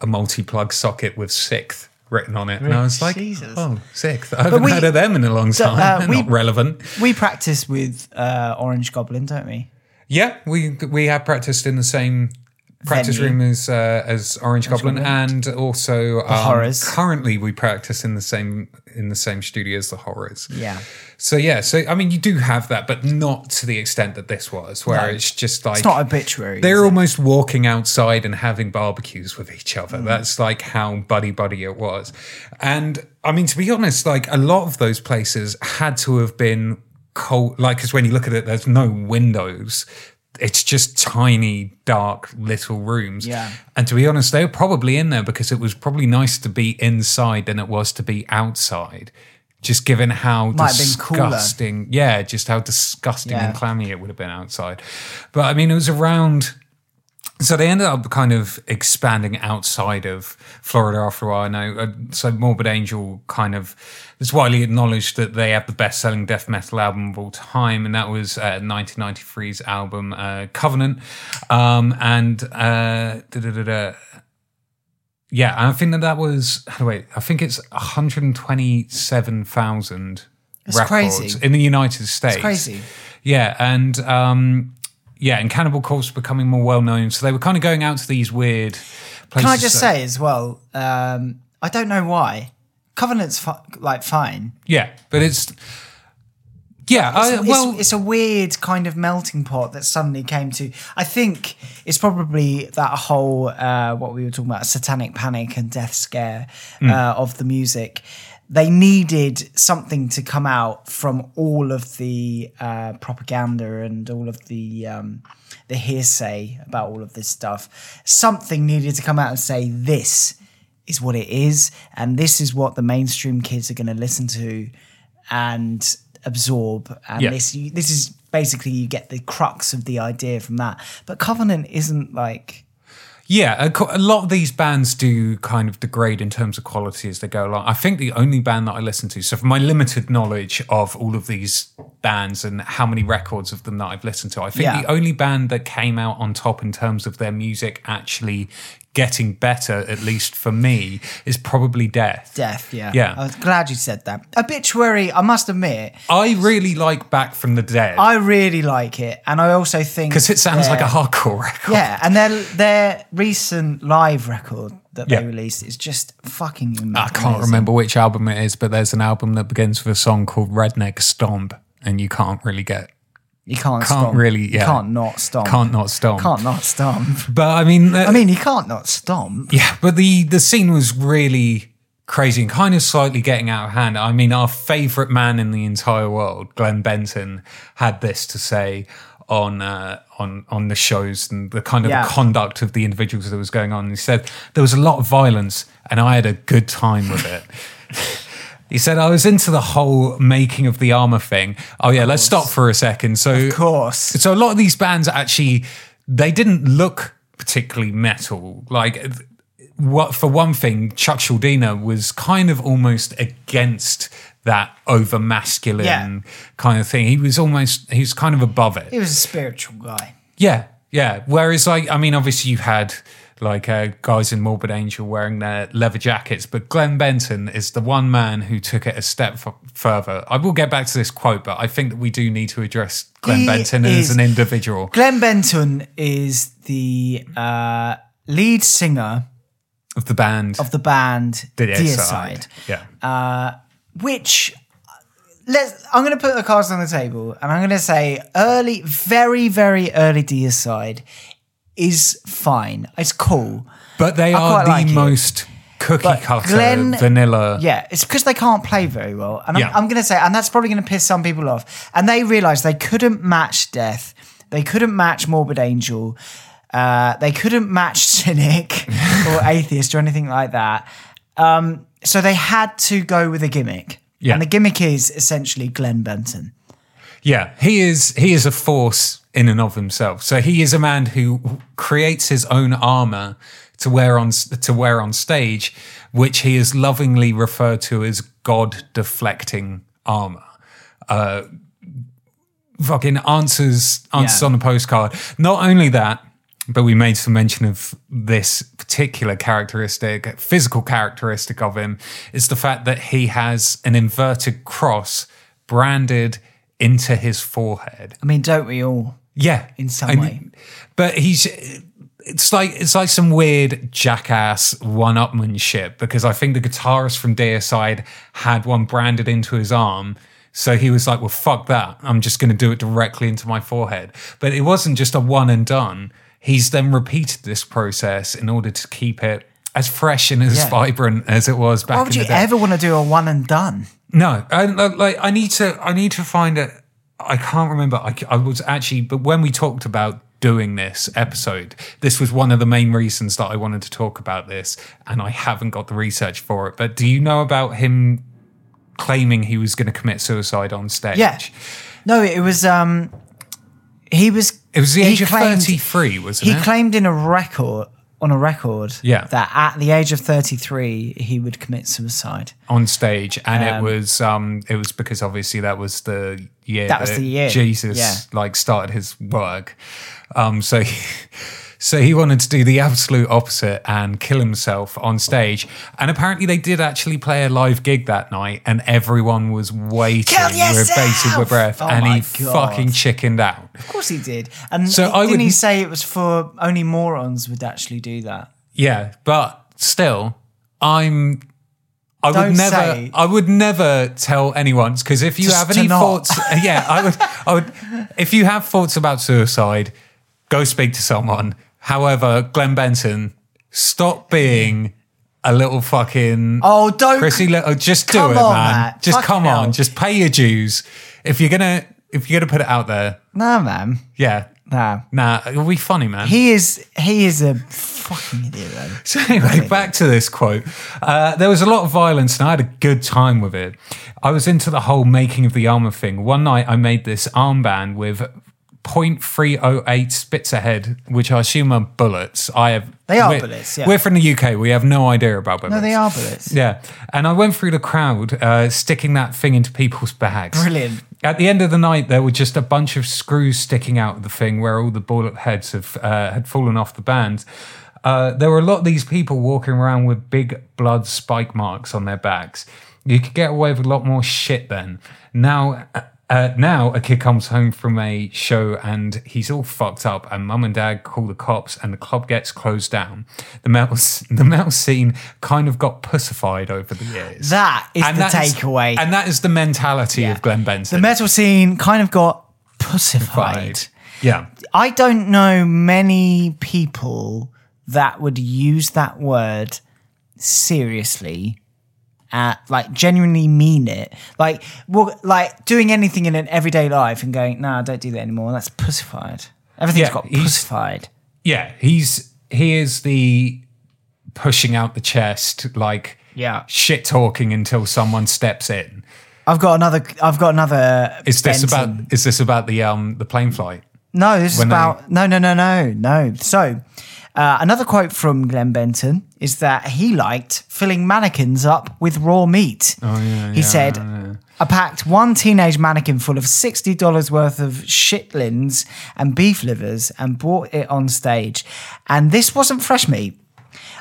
multi-plug socket with sixth written on it, and I was like, Jesus. "Oh, sixth! I haven't heard of them in a long time. They're not relevant." We practice with Orange Goblin, don't we? Yeah, we have practiced in the same practice room as Orange Goblin, and also the Horrors. Currently, we practice in the same studio as the Horrors. Yeah. So I mean, you do have that, but not to the extent that this was, where it's just like, it's not Obituary. They're almost walking outside and having barbecues with each other. That's like how buddy it was, and I mean, to be honest, like a lot of those places had to have been cold, like, because when you look at it, there's no windows. It's just tiny, dark, little rooms. Yeah. And to be honest, they were probably in there because it was probably nice to be inside than it was to be outside, just given how disgusting. Yeah, just how disgusting and clammy it would have been outside. But I mean, it was around. So they ended up kind of expanding outside of Florida after a while. I know. So Morbid Angel kind of, it's widely acknowledged that they have the best-selling death metal album of all time, and that was 1993's album Covenant. I think that was, wait, I think it's 127,000 records crazy. In the United States. It's crazy. Yeah, and Yeah, and Cannibal Corpse becoming more well-known. So they were kind of going out to these weird places. Can I just say as well, I don't know why. Covenant's fine. Yeah, but it's... Yeah, it's a weird kind of melting pot that suddenly came to... I think it's probably that whole, what we were talking about, satanic panic and death scare of the music. They needed something to come out from all of the propaganda and all of the hearsay about all of this stuff. Something needed to come out and say, this is what it is, and this is what the mainstream kids are going to listen to and absorb. And this is basically, you get the crux of the idea from that. But Covenant isn't like... Yeah, a lot of these bands do kind of degrade in terms of quality as they go along. I think the only band that I listen to, so from my limited knowledge of all of these bands and how many records of them that I've listened to, I think the only band that came out on top in terms of their music actually getting better, at least for me, is probably Death. Death, yeah. I was glad you said that. Obituary, I must admit. I really like Back from the Dead. I really like it. And I also think... Because it sounds like a hardcore record. Yeah, and their recent live record that they released is just fucking amazing. I can't remember which album it is, but there's an album that begins with a song called Redneck Stomp, and you can't really get... You can't really, yeah. Can't not stomp. But I mean, you can't not stomp. Yeah, but the scene was really crazy and kind of slightly getting out of hand. I mean, our favourite man in the entire world, Glenn Benton, had this to say on the shows and the kind of conduct of the individuals that was going on. He said there was a lot of violence, and I had a good time with it. He said, I was into the whole making of the armor thing. Oh yeah, let's stop for a second. So of course. So a lot of these bands actually, they didn't look particularly metal. Like, what for one thing, Chuck Schuldiner was kind of almost against that over-masculine kind of thing. He was kind of above it. He was a spiritual guy. Yeah. Whereas obviously you had... guys in Morbid Angel wearing their leather jackets. But Glenn Benton is the one man who took it a step further. I will get back to this quote, but I think that we do need to address Glenn Benton as an individual. Glenn Benton is the lead singer... Of the band Deicide. Yeah. I'm going to put the cards on the table, and I'm going to say early, very, very early Deicide is fine. It's cool. But they are the most cookie-cutter, vanilla... Yeah, it's because they can't play very well. And I'm going to say, and that's probably going to piss some people off, and they realised they couldn't match Death. They couldn't match Morbid Angel. They couldn't match Cynic or Atheist or anything like that. So they had to go with a gimmick. Yeah. And the gimmick is essentially Glenn Benton. Yeah, he is a force in and of himself. So he is a man who creates his own armor to wear on stage, which he is lovingly referred to as God-deflecting armor. Fucking answers on a postcard. Not only that, but we made some mention of this particular physical characteristic of him, is the fact that he has an inverted cross branded into his forehead. I mean, don't we all? Yeah. In some way. But it's like some weird jackass one-upmanship, because I think the guitarist from Deicide had one branded into his arm, so he was like, well, fuck that. I'm just going to do it directly into my forehead. But it wasn't just a one and done. He's then repeated this process in order to keep it as fresh and as vibrant as it was back in the day. Why would you ever want to do a one and done? No, I need to find it. I can't remember. I was actually, but when we talked about doing this episode, this was one of the main reasons that I wanted to talk about this, and I haven't got the research for it. But do you know about him claiming he was going to commit suicide on stage? Yeah. No, it was, he was... It was the age of 33, wasn't it? He claimed on a record that at the age of 33 he would commit suicide on stage, and it was because obviously that was the year Jesus started his work, so So he wanted to do the absolute opposite and kill himself on stage. And apparently they did actually play a live gig that night and everyone was waiting with bated breath. And he fucking chickened out. Of course he did. And didn't he say it was for only morons would actually do that? Yeah, but still, I would never tell anyone, because if you have any thoughts, I would. If you have thoughts about suicide, go speak to someone. However, Glenn Benton, stop being a little fucking. Oh, don't. Chrissy Little, just do it, man. Just come on, just pay your dues. If you're gonna put it out there, nah, man. Yeah. Nah, it'll be funny, man. He is a fucking idiot, though. So anyway, back to this quote. There was a lot of violence and I had a good time with it. I was into the whole making of the armor thing. One night I made this armband with 0.308 spits ahead, which I assume are bullets. They are bullets, yeah. We're from the UK. We have no idea about bullets. No, they are bullets. Yeah. And I went through the crowd sticking that thing into people's bags. Brilliant. At the end of the night, there were just a bunch of screws sticking out of the thing where all the bullet heads had fallen off the band. There were a lot of these people walking around with big blood spike marks on their backs. You could get away with a lot more shit then. Now a kid comes home from a show and he's all fucked up and mum and dad call the cops and the club gets closed down. The metal scene kind of got pussified over the years. That is the takeaway. And that is the mentality of Glenn Benson. The metal scene kind of got pussified. Yeah. I don't know many people that would use that word seriously. Genuinely mean it. Doing anything in an everyday life and going, nah, don't do that anymore. That's pussified. Everything's got pussified. Yeah, he is the pushing out the chest, shit talking until someone steps in. I've got another. Is this about the plane flight? No, this is about no. So. Another quote from Glenn Benton is that he liked filling mannequins up with raw meat. Oh, yeah, he said, I packed one teenage mannequin full of $60 worth of chitlins and beef livers and brought it on stage. And this wasn't fresh meat.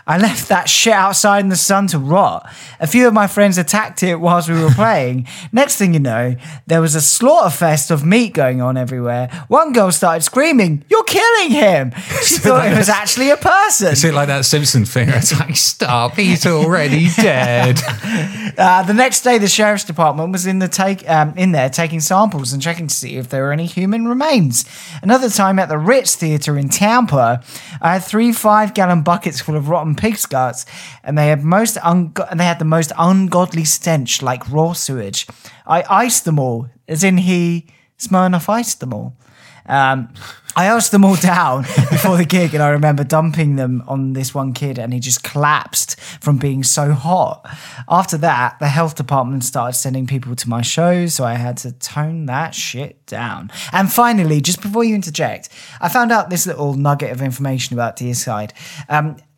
I left that shit outside in the sun to rot. A few of my friends attacked it whilst we were playing. Next thing you know, there was a slaughter fest of meat going on everywhere. One girl started screaming, "You're killing him!" She thought it was actually a person. Is it like that Simpson thing? It's like, stop, he's already dead. The next day, the sheriff's department was in there taking samples and checking to see if there were any human remains. Another time at the Ritz Theatre in Tampa, I had 3 5-gallon buckets full of rotten pig's guts, and they had the most ungodly stench, like raw sewage. I iced them all, as in he Smirnoff iced them all. I iced them all down before the gig, and I remember dumping them on this one kid, and he just collapsed from being so hot. After that, the health department started sending people to my shows, so I had to tone that shit down. And finally, just before you interject, I found out this little nugget of information about Deicide.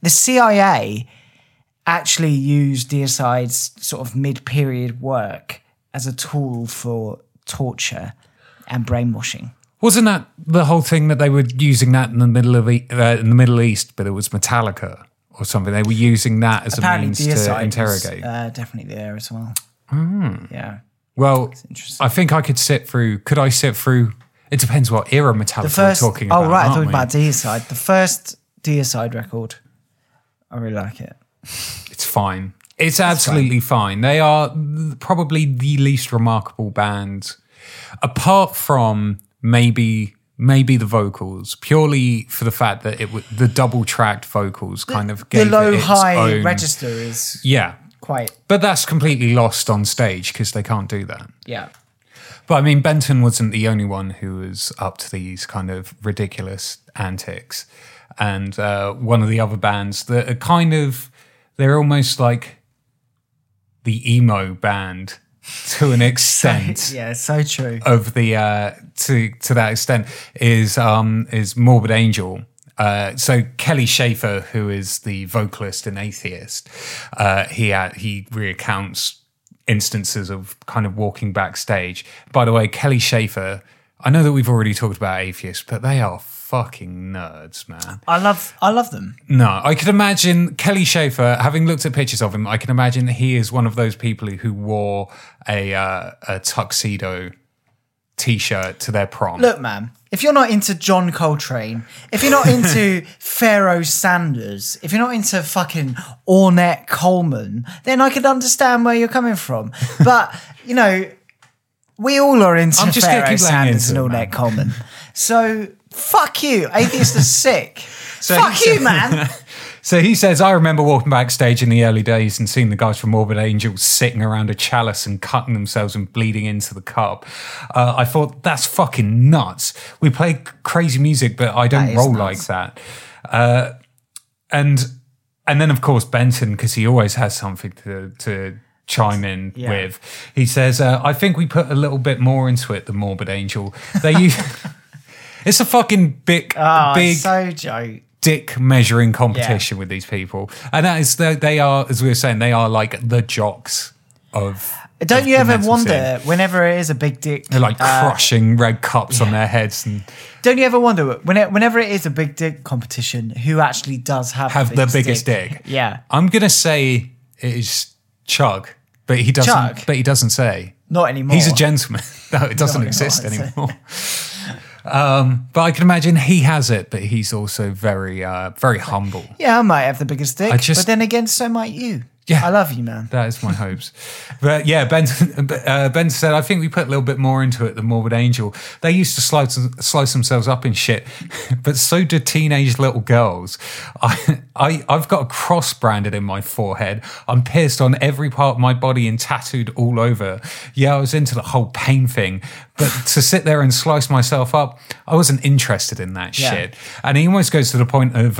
The CIA actually used Deicide's sort of mid-period work as a tool for torture and brainwashing. Wasn't that the whole thing that they were using that in the Middle East, but it was Metallica or something? They were using that as apparently a means Deicide to interrogate. Was, definitely there as well. Mm. Yeah. Well, I think I could sit through. Could I sit through? It depends what era Metallica we're talking about. Oh right, I thought about Deicide. The first Deicide record. I really like it. It's fine. It's absolutely fine. They are probably the least remarkable band, apart from maybe the vocals, purely for the fact that the double-tracked vocals kind of gave it its own... The low-high register is quite... But that's completely lost on stage because they can't do that. Yeah. But, I mean, Benton wasn't the only one who was up to these kind of ridiculous antics. And one of the other bands that are kind of, they're almost like the emo band to an extent. So true. Of the to that extent is Morbid Angel. So Kelly Schaefer, who is the vocalist and atheist, he recounts instances of kind of walking backstage. By the way, Kelly Schaefer, I know that we've already talked about atheists, but they are fucking nerds, man. I love them. No, I could imagine Kelly Schaefer, having looked at pictures of him, I can imagine that he is one of those people who wore a tuxedo T-shirt to their prom. Look, man, if you're not into John Coltrane, if you're not into Pharoah Sanders, if you're not into fucking Ornette Coleman, then I could understand where you're coming from. But, you know, we all are into Pharoah Sanders and Ornette Coleman. So, fuck you. Atheists are sick. Fuck you, man. So he says, I remember walking backstage in the early days and seeing the guys from Morbid Angel sitting around a chalice and cutting themselves and bleeding into the cup. I thought, that's fucking nuts. We play crazy music, but I don't roll nuts like that. And then, of course, Benton, because he always has something to chime in with. He says, I think we put a little bit more into it than Morbid Angel. They use... It's a fucking big... so joke. Dick measuring competition with these people, and that is they are, as we were saying, they are like the jocks of. Don't you ever wonder whenever it is a big dick? They're like crushing red cups on their heads, and don't you ever wonder whenever it is a big dick competition, who actually does have the biggest dick? Yeah, I'm gonna say it is Chug, but he doesn't. But he doesn't say not anymore. He's a gentleman. No, it doesn't exist anymore. But I can imagine he has it, but he's also very, very humble. Yeah, I might have the biggest dick, but then again, so might you. Yeah, I love you, man. That is my hopes. But yeah, Ben said, I think we put a little bit more into it than Morbid Angel. They used to slice themselves up in shit, but so do teenage little girls. I've got a cross branded in my forehead. I'm pierced on every part of my body and tattooed all over. Yeah, I was into the whole pain thing, but to sit there and slice myself up, I wasn't interested in that shit. And he almost goes to the point of,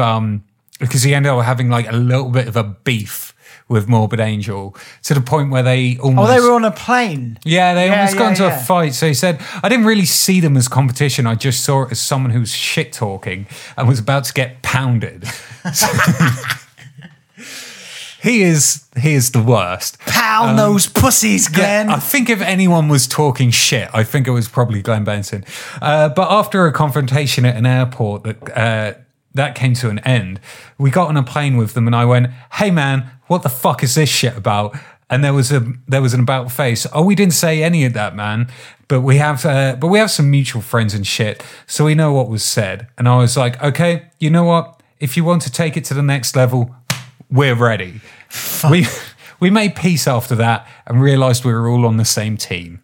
because he ended up having like a little bit of a beef with Morbid Angel, to the point where they almost... Oh, they were on a plane. Yeah, they almost got into a fight. So he said, I didn't really see them as competition. I just saw it as someone who was shit-talking and was about to get pounded. He is the worst. Pound those pussies, Glenn. Yeah, I think if anyone was talking shit, I think it was probably Glenn Benson. But after a confrontation at an airport that came to an end, we got on a plane with them and I went, hey, man, what the fuck is this shit about? And there was an about face. Oh, we didn't say any of that, man. But we have some mutual friends and shit, so we know what was said. And I was like, okay, you know what? If you want to take it to the next level, we're ready. Fuck. We made peace after that and realised we were all on the same team.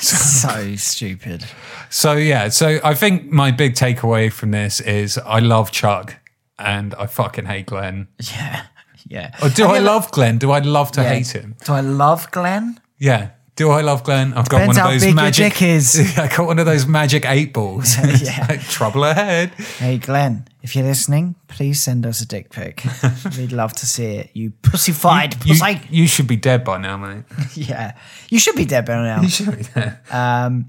So stupid. So yeah. So I think my big takeaway from this is I love Chuck and I fucking hate Glenn. Yeah. Yeah. Or do I love Glenn? Do I love to hate him? Do I love Glenn? Yeah. Do I love Glenn? I've got one of those magic. I got one of those magic 8 balls. Yeah. Like, trouble ahead. Hey Glenn, if you're listening, please send us a dick pic. We'd love to see it. You pussified pussy. You should be dead by now, mate. Yeah. You should be dead by now. You should be dead.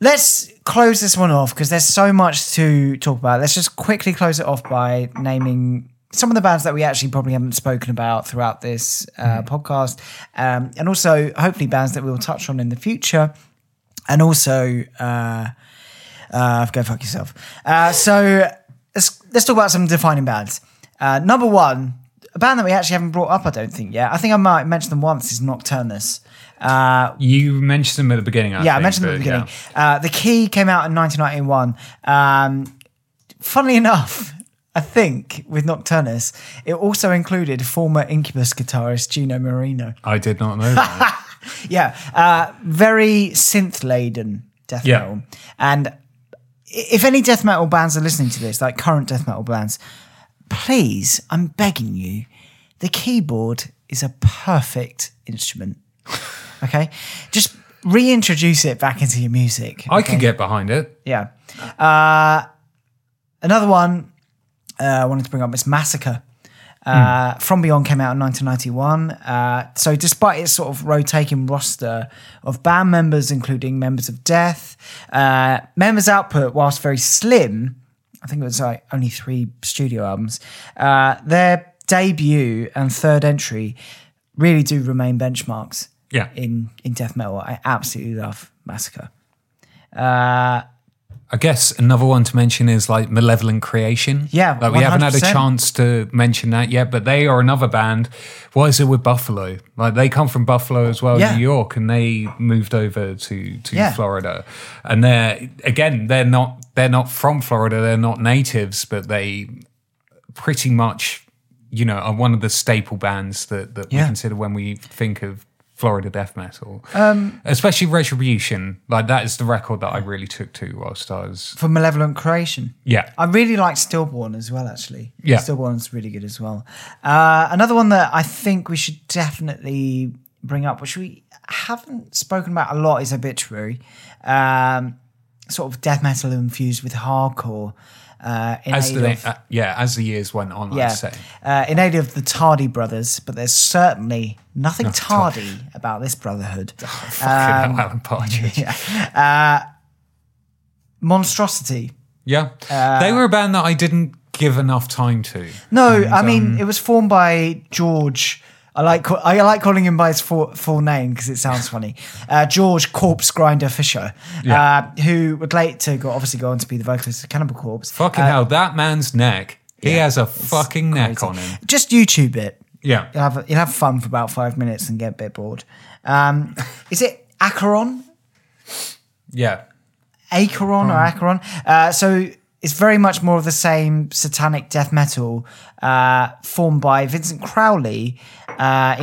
Let's close this one off because there's so much to talk about. Let's just quickly close it off by naming some of the bands that we actually probably haven't spoken about throughout this podcast, and also hopefully bands that we'll touch on in the future, and also go fuck yourself. So let's talk about some defining bands. Number one, a band that we actually haven't brought up, I don't think yet. I think I might mention them once, is Nocturnus. You mentioned them at the beginning, I think, I mentioned them at the beginning. Yeah. The Key came out in 1991. Funnily enough... I think with Nocturnus, it also included former Incubus guitarist Gino Marino. I did not know that. Yeah. Very synth-laden death metal. And if any death metal bands are listening to this, like current death metal bands, please, I'm begging you, the keyboard is a perfect instrument. Okay? Just reintroduce it back into your music. Okay? I could get behind it. Yeah. Another one... I wanted to bring up Miss Massacre. From Beyond came out in 1991. So despite its sort of rotating roster of band members, including members of Death, members' output, whilst very slim, I think it was like only 3 studio albums, their debut and third entry really do remain benchmarks in death metal. I absolutely love Massacre. I guess another one to mention is like Malevolent Creation. Yeah, like we 100%. Haven't had a chance to mention that yet, but they are another band. What is it with Buffalo? Like they come from Buffalo as well, yeah. New York, and they moved over to yeah. Florida. And they're not from Florida. They're not natives, but they pretty much, you know, are one of the staple bands that yeah. we consider when we think of Florida death metal, especially Retribution. Like that is the record that I really took to whilst I was for Malevolent Creation. Yeah, I really like Stillborn as well. Actually, yeah, Stillborn's really good as well. Another one that I think we should definitely bring up, which we haven't spoken about a lot, is Obituary, sort of death metal infused with hardcore. As the years went on, yeah. I'd say. In aid of the Tardy brothers, but there's certainly nothing tardy about this brotherhood. Oh, fucking hell, Alan Partridge. Yeah. Monstrosity. Yeah. They were a band that I didn't give enough time to. No, and, I mean, it was formed by George. I like calling him by his full name because it sounds funny. George Corpse Grinder Fisher, yeah. Who would later go on to be the vocalist of Cannibal Corpse. Fucking hell, that man's neck. He has a fucking crazy neck on him. Just YouTube it. Yeah. You'll have fun for about 5 minutes and get a bit bored. Is it Acheron? Yeah. Acheron or Acheron? So it's very much more of the same satanic death metal formed by Vincent Crowley in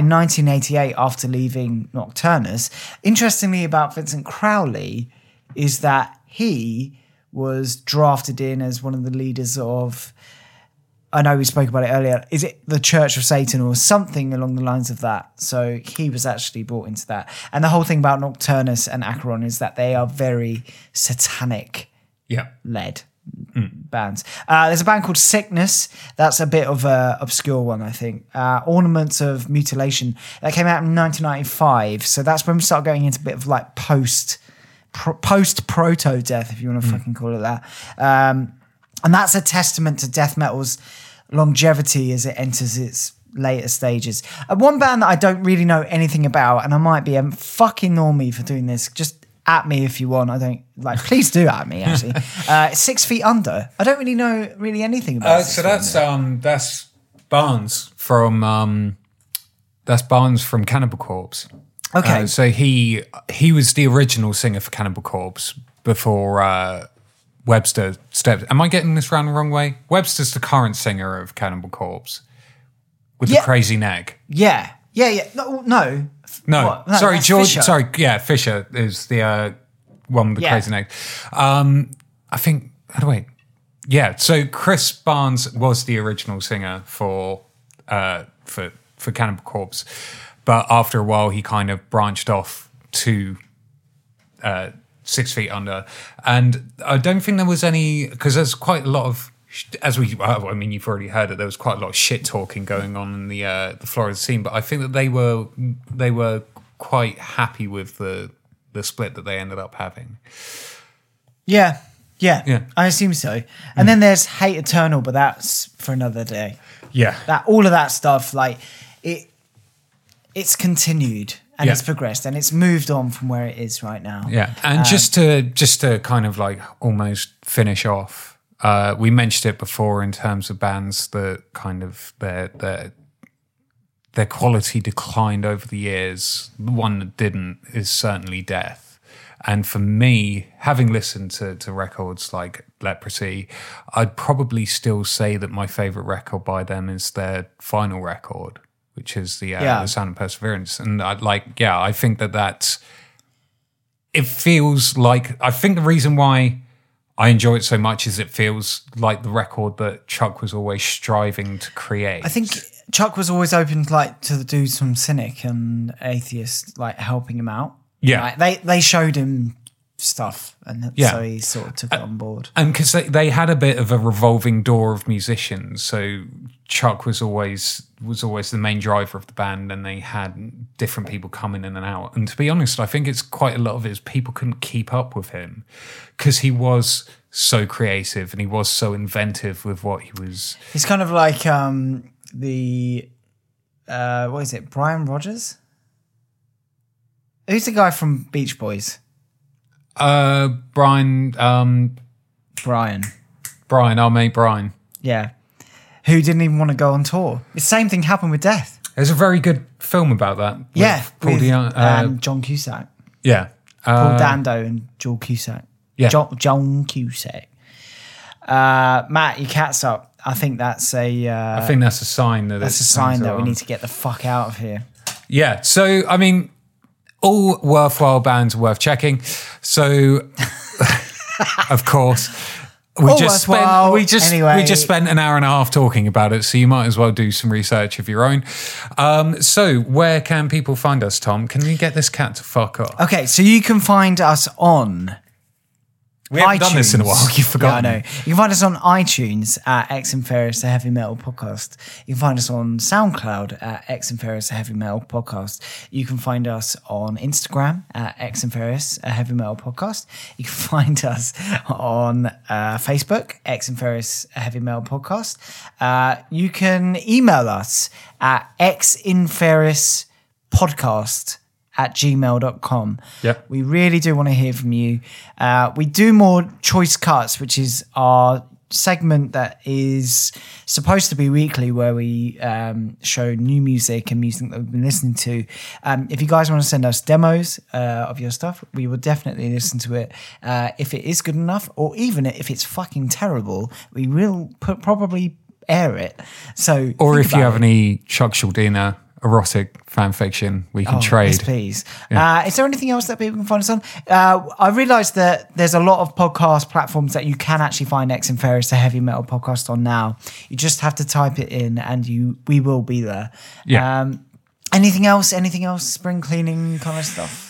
1988 after leaving Nocturnus. Interestingly about Vincent Crowley is that he was drafted in as one of the leaders of, I know we spoke about it earlier, is it the Church of Satan or something along the lines of that? So he was actually brought into that. And the whole thing about Nocturnus and Acheron is that they are very satanic led. Bands. There's a band called Sickness. That's a bit of an obscure one, I think. Ornaments of Mutilation. That came out in 1995. So that's when we start going into a bit of like post-proto-death, if you want to fucking call it that. And that's a testament to death metal's longevity as it enters its later stages. One band that I don't really know anything about, and I might be a fucking normie for doing this, just at me if you want. I don't like. Please do at me. Actually, 6 feet Under. I don't really know anything about. So that's Barnes from Cannibal Corpse. Okay. So he was the original singer for Cannibal Corpse before Webster stepped. Am I getting this round the wrong way? Webster's the current singer of Cannibal Corpse with the crazy neck. Yeah. Yeah. Yeah. No. No, sorry, George. Fisher. Sorry, yeah, Fisher is the one with the crazy neck. I think. Wait, yeah. So Chris Barnes was the original singer for Cannibal Corpse, but after a while he kind of branched off to 6 feet Under, and I don't think there was any because there's quite a lot of. I mean, you've already heard it. There was quite a lot of shit talking going on in the Florida scene, but I think that they were quite happy with the split that they ended up having. Yeah. I assume so. And then there's Hate Eternal, but that's for another day. Yeah, all of that stuff, like it's continued. And it's progressed and it's moved on from where it is right now. Yeah, and just to kind of like almost finish off. We mentioned it before in terms of bands that kind of their quality declined over the years. The one that didn't is certainly Death. And for me, having listened to records like Leprosy, I'd probably still say that my favourite record by them is their final record, which is the Sound of Perseverance. And I think that's... It feels like... I think the reason why... I enjoy it so much as it feels like the record that Chuck was always striving to create. I think Chuck was always open to do some cynic and atheist, helping him out. Yeah. They showed him stuff and so he sort of took it on board. And because they had a bit of a revolving door of musicians. So Chuck was always the main driver of the band and they had different people coming in and out. And to be honest, I think it's quite a lot of it is people couldn't keep up with him because he was so creative and he was so inventive with what he was. It's kind of like what is it, Brian Rogers? Who's the guy from Beach Boys? Brian, our mate Brian. Yeah. Who didn't even want to go on tour. The same thing happened with Death. There's a very good film about that. With John Cusack. Yeah. Paul Dano and Joel Cusack. Yeah. John Cusack. Matt, your cat's up. I think that's a sign that it's... That's a sign that we need to get the fuck out of here. Yeah. So, I mean, all worthwhile bands are worth checking. So, of course... We just spent an hour and a half talking about it, so you might as well do some research of your own. So where can people find us, Tom? Can you get this cat to fuck off? Okay, so you can find us on... We haven't done this in a while. You've forgotten. Yeah, I know. You can find us on iTunes at X and Ferris, the Heavy Metal Podcast. You can find us on SoundCloud at X and Ferris, the Heavy Metal Podcast. You can find us on Instagram at X and Ferris, a Heavy Metal Podcast. You can find us on Facebook, X and Ferris, a Heavy Metal Podcast. You can email us at xinferrispodcast@gmail.com. Yep. We really do want to hear from you. We do more choice cuts, which is our segment that is supposed to be weekly, where we show new music and music that we've been listening to. If you guys want to send us demos of your stuff, we will definitely listen to it. If it is good enough, or even if it's fucking terrible, we will probably air it. So, or if you have any Chuck Schuldiner erotic fan fiction, we can trade. Yes, please. Yeah. Is there anything else that people can find us on? I realised that there's a lot of podcast platforms that you can actually find X and Ferris, the Heavy Metal Podcast, on now. You just have to type it in, and we will be there. Yeah. Anything else? Spring cleaning kind of stuff?